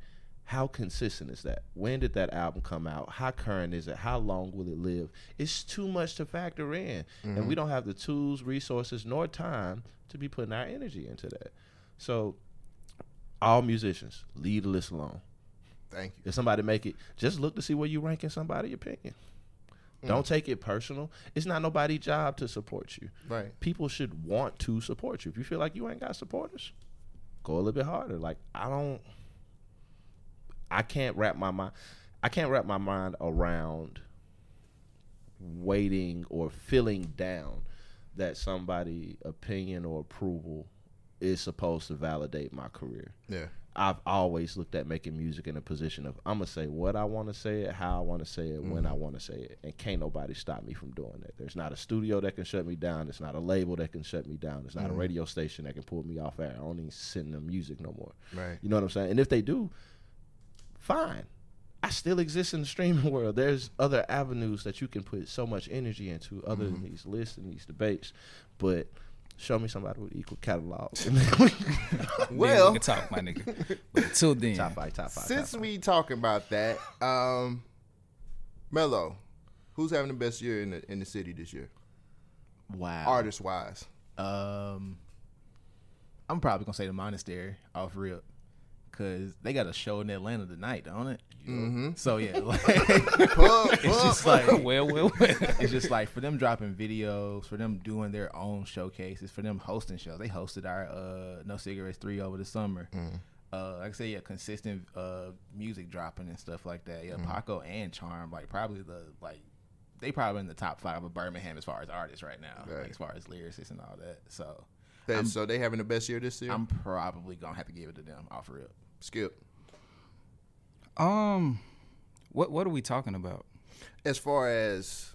How consistent is that? When did that album come out? How current is it? How long will it live? It's too much to factor in. Mm-hmm. And we don't have the tools, resources, nor time to be putting our energy into that. So all musicians, leave the list alone. Thank you. If somebody make it, just look to see where you rank in somebody's opinion. Mm. Don't take it personal. It's not nobody's job to support you. Right. People should want to support you. If you feel like you ain't got supporters, go a little bit harder. Like, I can't wrap my mind around waiting or feeling down that somebody's opinion or approval is supposed to validate my career. Yeah. I've always looked at making music in a position of, I'm going to say what I want to say it, how I want to say it, when I want to say it, and can't nobody stop me from doing that. There's not a studio that can shut me down. There's not a label that can shut me down. There's not a radio station that can pull me off air. I don't even send them music no more. Right. You know what I'm saying? And if they do, fine. I still exist in the streaming world. There's other avenues that you can put so much energy into other than these lists and these debates. But show me somebody with equal catalogs. Well, we can talk, my nigga. But until then, top five. Since we talking about that, Melo, who's having the best year in the city this year? Wow, artist wise, I'm probably gonna say The Monastery off rip, because they got a show in Atlanta tonight, don't it? Mm-hmm. So yeah, like, it's just like well. It's just like, for them dropping videos, for them doing their own showcases, for them hosting shows. They hosted our No Cigarettes 3 over the summer. Mm-hmm. Like I say, yeah, consistent music dropping and stuff like that. Yeah, Paco and Charm, like, probably they probably in the top 5 of Birmingham as far as artists right now, right. Like, as far as lyricists and all that. So so they having the best year this year. I'm probably gonna have to give it to them off real. Skip. What are we talking about? As far as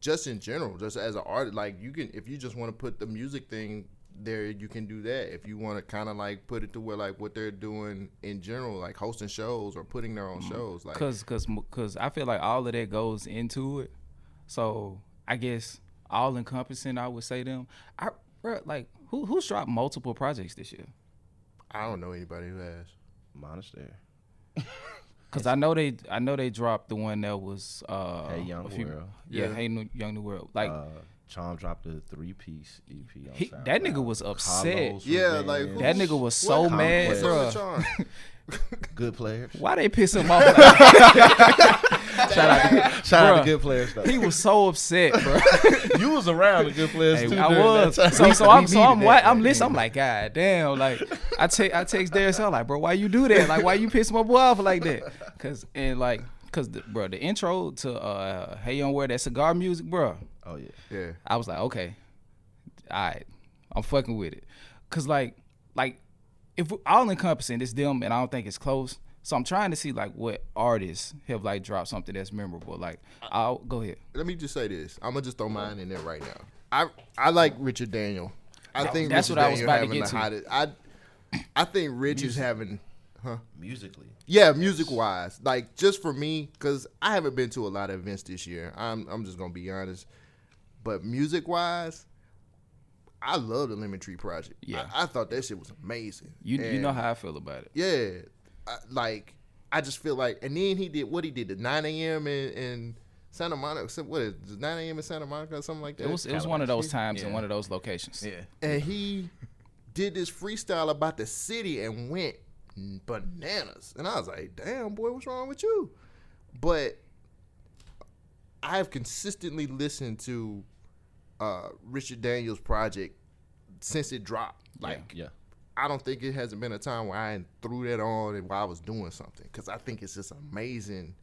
just in general, just as an artist, like, you can, if you just want to put the music thing there, you can do that. If you want to kind of like put it to where like what they're doing in general, like hosting shows or putting their own shows, like, because I feel like all of that goes into it. So I guess all encompassing, I would say them. Who's dropped multiple projects this year? I don't know anybody who has. Monastery. Because I know they dropped the one that was Hey Young World. Yeah, Hey Young New World. Like Charm dropped a 3-piece EP. On that nigga was upset. That nigga was so mad, bro. Good Players. Why they piss him off? Shout out to Good Players though. He was so upset, bro. You was around the Good Players too. I was. I'm listening. I'm like, God damn. Like I text Darius. I'm like, bro, why you do that? Like, why you piss my boy off like that? Because the intro to Hey Young World, that cigar music, bro. Oh yeah. I was like, okay, all right, I'm fucking with it. Cause like if all encompassing, it's them, and I don't think it's close. So I'm trying to see like what artists have like dropped something that's memorable. Like, I'll go ahead. Let me just say this. I'm gonna just throw mine in there right now. I like Richard Daniel. I think that's Richard what Daniel I was about to get to. Hottest, I think Rich is having, huh? Musically. Yeah, music wise. Like just for me, because I haven't been to a lot of events this year. I'm just gonna be honest. But music wise, I love the Lemon Tree Project. Yeah, I thought that shit was amazing. You know how I feel about it. Yeah. I just feel like, and then he did what he did at 9 a.m. in Santa Monica. What is it, 9 a.m. in Santa Monica or something like that? It was one of those times in one of those locations. Yeah, and he did this freestyle about the city and went bananas. And I was like, damn boy, what's wrong with you? But I have consistently listened to Richard Daniels' project since it dropped. Like yeah. I don't think it hasn't been a time where I threw that on and while I was doing something, because I think it's just amazing.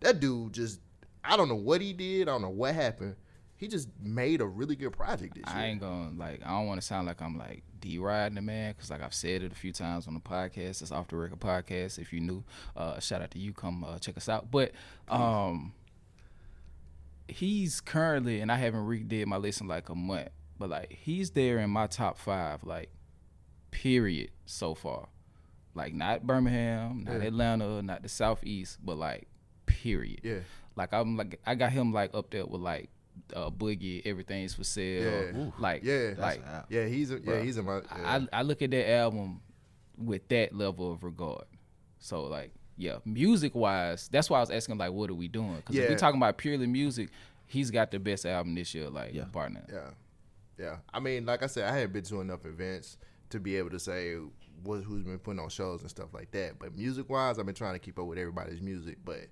That dude just, I don't know what he did, I don't know what happened. He just made a really good project this year. I ain't gonna, I don't want to sound like I'm deriding the man, because I've said it a few times on the podcast. It's Off the Record Podcast. If you new, shout out to you, come check us out. But he's currently, and I haven't redid my list in a month, but he's there in my top five, period, so far. Not Birmingham, not Atlanta, not the Southeast, but period. Yeah. I got him up there with Boogie, Everything's For Sale. Yeah. He's in my. Yeah. I look at that album with that level of regard. So music wise, that's why I was asking what are we doing? Because if we're talking about purely music, he's got the best album this year, bar none. Yeah, yeah. I mean, like I said, I haven't been to enough events to be able to say who's been putting on shows and stuff like that. But music-wise, I've been trying to keep up with everybody's music. But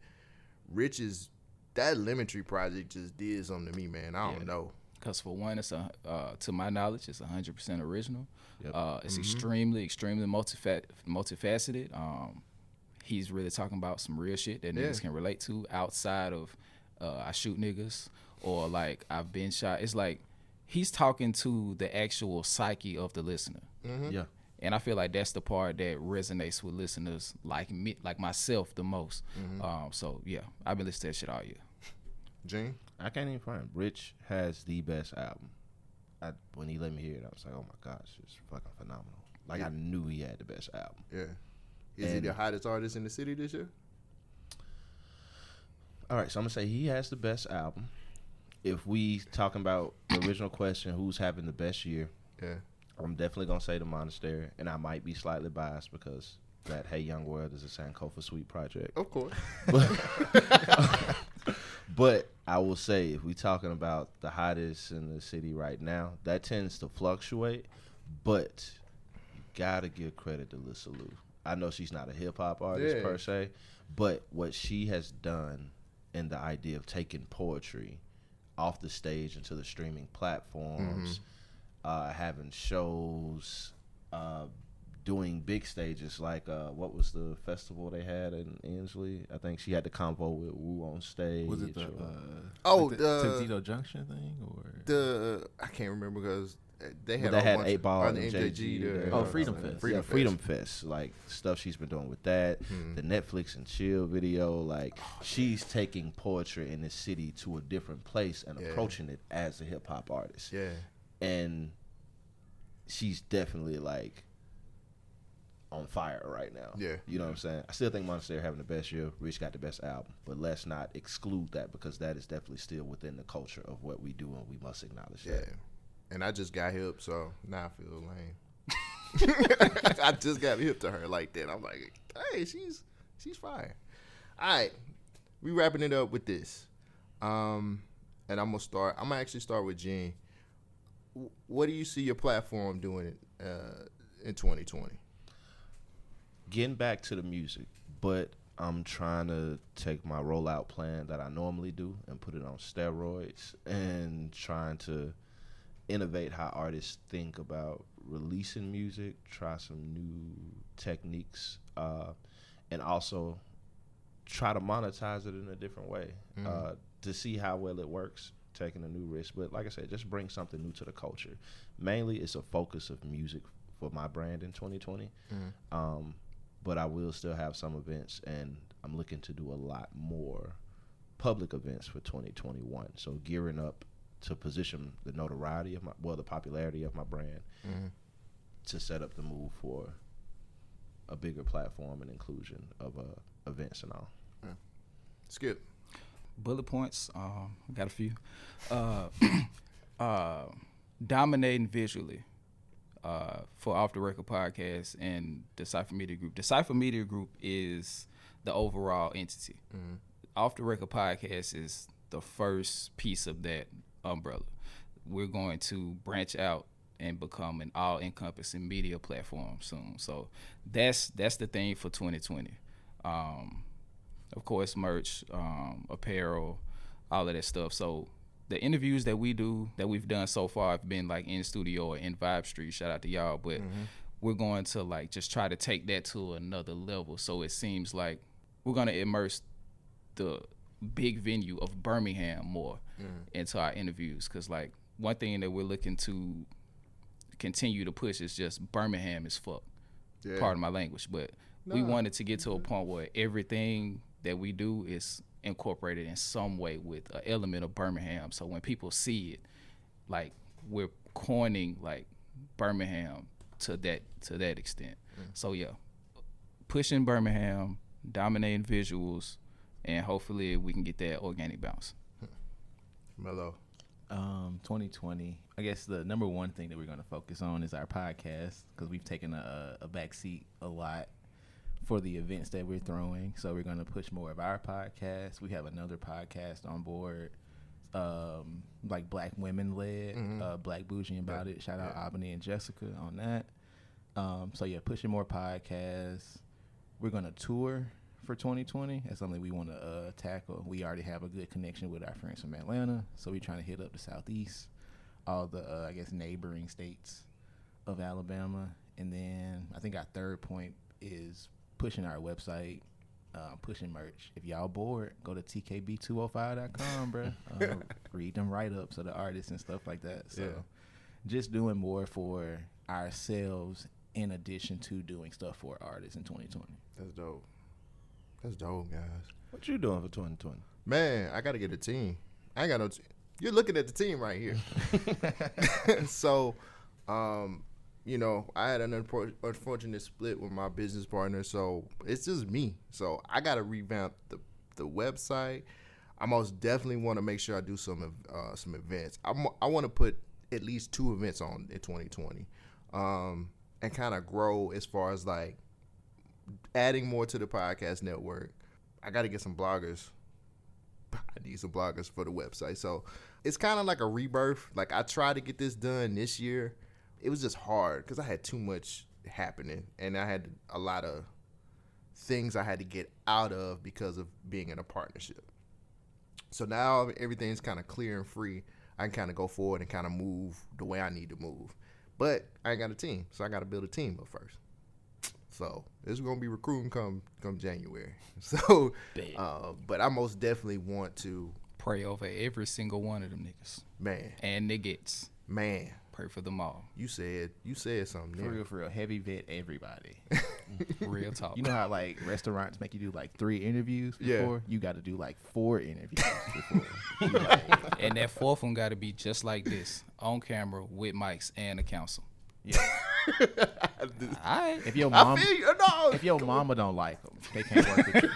that Lemon Tree Project just did something to me, man. I don't know. Because for one, it's to my knowledge, it's 100% original. Yep. It's extremely, extremely multifaceted. He's really talking about some real shit that niggas can relate to outside of I shoot niggas or I've been shot. It's he's talking to the actual psyche of the listener. Mm-hmm. Yeah. And I feel that's the part that resonates with listeners like me, like myself the most. Mm-hmm. I've been listening to that shit all year. Gene? I can't even find it. Rich has the best album. When he let me hear it, I was like, oh my gosh, it's fucking phenomenal. I knew he had the best album. Yeah. Is he the hottest artist in the city this year? All right, so I'm going to say he has the best album. If we talking about the original question, who's having the best year? Yeah, I'm definitely gonna say The Monastery, and I might be slightly biased because that Hey Young World is a Sankofa Suite project. Of course. But I will say, if we talking about the hottest in the city right now, that tends to fluctuate. But you gotta give credit to Lisa Lou. I know she's not a hip hop artist per se, but what she has done and the idea of taking poetry off the stage into the streaming platforms, having shows, doing big stages what was the festival they had in Ansley? I think she had the combo with Wu on stage. Was it the Tuxedo Junction thing or the I can't remember because they had 8 Ball on the MJG. Freedom Fest. Freedom Fest. Stuff she's been doing with that. Mm-hmm. The Netflix and Chill video. She's taking poetry in this city to a different place and approaching it as a hip hop artist. Yeah. And she's definitely on fire right now. Yeah. You know what I'm saying? I still think Monastery having the best year. Rich got the best album. But let's not exclude that, because that is definitely still within the culture of what we do, and we must acknowledge that. Yeah. And I just got hip, so now I feel lame. I just got hip to her like that. I'm like, hey, she's fire. All right. We wrapping it up with this. And I'm gonna actually start with Gene. What do you see your platform doing in 2020? Getting back to the music, but I'm trying to take my rollout plan that I normally do and put it on steroids, and trying to innovate how artists think about releasing music, try some new techniques, and also try to monetize it in a different way to see how well it works, taking a new risk. But like I said, just bring something new to the culture. Mainly it's a focus of music for my brand in 2020. Mm-hmm. But I will still have some events, and I'm looking to do a lot more public events for 2021. So gearing up to position the notoriety of the popularity of my brand, mm-hmm, to set up the move for a bigger platform and inclusion of events and all. Yeah. Skip. Bullet points, got a few. Dominating visually for Off the Record Podcast and Decypher Media Group. Decypher Media Group is the overall entity. Mm-hmm. Off the Record Podcast is the first piece of that umbrella. We're going to branch out and become an all-encompassing media platform soon. So that's the thing for 2020. Of course, merch, apparel, all of that stuff. So the interviews that we do, that we've done so far, have been like in studio or in Vibe Street. Shout out to y'all. But mm-hmm, we're going to like just try to take that to another level. So it seems like we're going to immerse the big venue of Birmingham more into our interviews. Because like one thing that we're looking to continue to push is just Birmingham as fuck. Yeah. Pardon my language. But we wanted to get to a point where everything that we do is incorporated in some way with an element of Birmingham. So when people see it, like we're coining like Birmingham to that extent. Mm. So yeah, pushing Birmingham, dominating visuals, and hopefully we can get that organic bounce. Melo. 2020, I guess the number one thing that we're going to focus on is our podcast, because we've taken a back seat a lot for the events that we're throwing. So we're going to push more of our podcast. We have another podcast on board, like Black women led, mm-hmm, Black Bougie About It. Shout out Albany and Jessica on that. So yeah, pushing more podcasts. We're going to tour for 2020. That's something we want to tackle. We already have a good connection with our friends from Atlanta. So we're trying to hit up the Southeast, all the, I guess, neighboring states of Alabama. And then I think our third point is pushing our website, pushing merch. If y'all bored, go to tkb205.com, bro. Read them write-ups of the artists and stuff like that. So just doing more for ourselves in addition to doing stuff for artists in 2020. That's dope. That's dope, guys. What you doing for 2020? Man, I got to get a team. I ain't got no team. You're looking at the team right here. So, you know, I had an unfortunate split with my business partner, so it's just me. So I got to revamp the website. I most definitely want to make sure I do some events. I want to put at least 2 events on in 2020, and kind of grow as far as like adding more to the podcast network. I got to get some bloggers. I need some bloggers for the website. So it's kind of like a rebirth. Like I tried to get this done this year. It was just hard because I had too much happening, and I had a lot of things I had to get out of because of being in a partnership. So now everything's kind of clear and free. I can kind of go forward and kind of move the way I need to move. But I ain't got a team, so I got to build a team up first. So this is going to be recruiting come January. So, but I most definitely want to pray over every single one of them niggas. Man. And niggas. Man. Pray for them all. You said something. For real. Heavy vet everybody. Real talk. You know how like restaurants make you do like 3 interviews before? Yeah. You got to do like 4 interviews before. And that 4th one got to be just like this. On camera with mics and a counsel. Yeah. All right. If your mama don't like them, they can't work with you.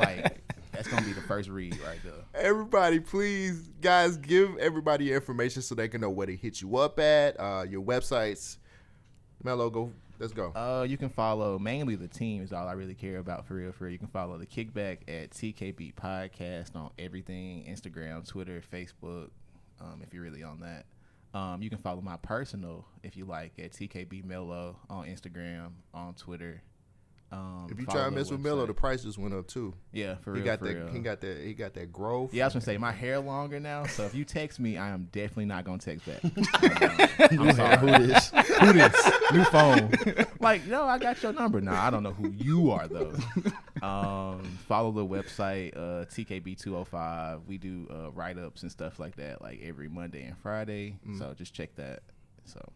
Like, that's gonna be the first read right there. Everybody, please, guys, give everybody your information so they can know where to hit you up at. Your websites. Melo, go. Let's go. You can follow mainly the team is all I really care about for real. For real. You can follow the KickBack at TKB Podcast on everything: Instagram, Twitter, Facebook. If you're really on that. You can follow my personal, if you like, at TKB Melo on Instagram, on Twitter. If you try to mess with Melo, the price just went up too. Yeah, for real. He got that growth. Yeah, I was gonna say my hair longer now. So if you text me, I am definitely not gonna text back. I'm sorry. Who this? New phone. Like, no, I got your number. Nah, I don't know who you are though. Follow the website, TKB205. We do write ups and stuff like that, like every Monday and Friday. Mm. So just check that. So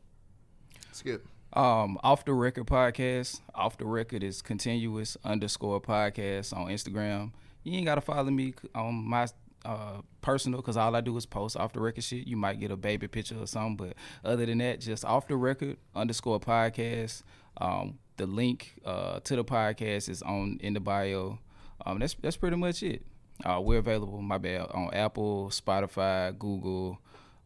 it's good. Off the Record Podcast. Off the Record is continuous_podcast on Instagram. You ain't gotta follow me on my personal, because all I do is post off the record shit. You might get a baby picture or something, but other than that, just Off the Record _podcast. The link to the podcast is in the bio. That's pretty much it. We're available, on Apple, Spotify, Google,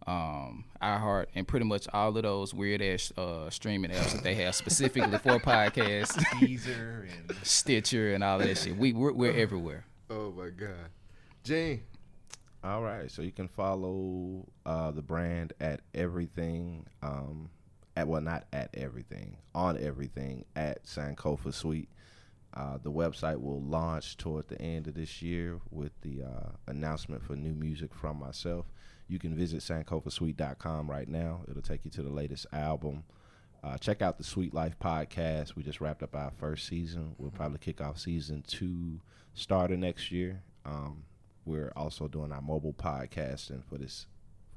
iHeart, and pretty much all of those weird ass streaming apps that they have specifically for podcasts. Deezer and Stitcher and all that shit. We're everywhere. Oh my God, Gene. All right, so you can follow the brand at everything. On everything at Sankofa Suite. The website will launch toward the end of this year with the announcement for new music from myself. You can visit SankofaSuite.com right now. It'll take you to the latest album. Check out the Sweet Life podcast. We just wrapped up our first season. We'll probably kick off season 2 starting next year. We're also doing our mobile podcasting for this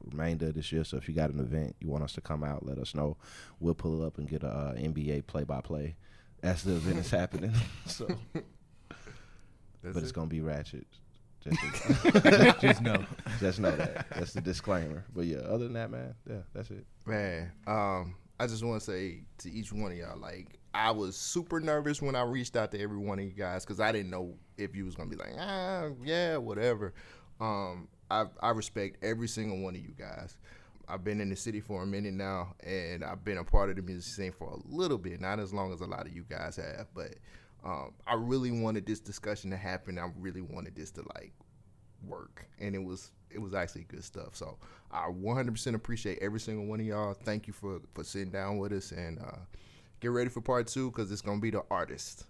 remainder of this year. So if you got an event you want us to come out, let us know. We'll pull up and get an NBA play-by-play as the event is happening. So, it's going to be ratchet. Just know that. That's the disclaimer. But yeah, other than that, man, yeah, that's it. Man, I just want to say to each one of y'all, like, I was super nervous when I reached out to every one of you guys because I didn't know if you was gonna be like, yeah, whatever. I respect every single one of you guys. I've been in the city for a minute now, and I've been a part of the music scene for a little bit, not as long as a lot of you guys have, but. I really wanted this discussion to happen. I really wanted this to like work, and it was actually good stuff. So I 100% appreciate every single one of y'all. Thank you for sitting down with us, and get ready for part 2 because it's gonna be the artist.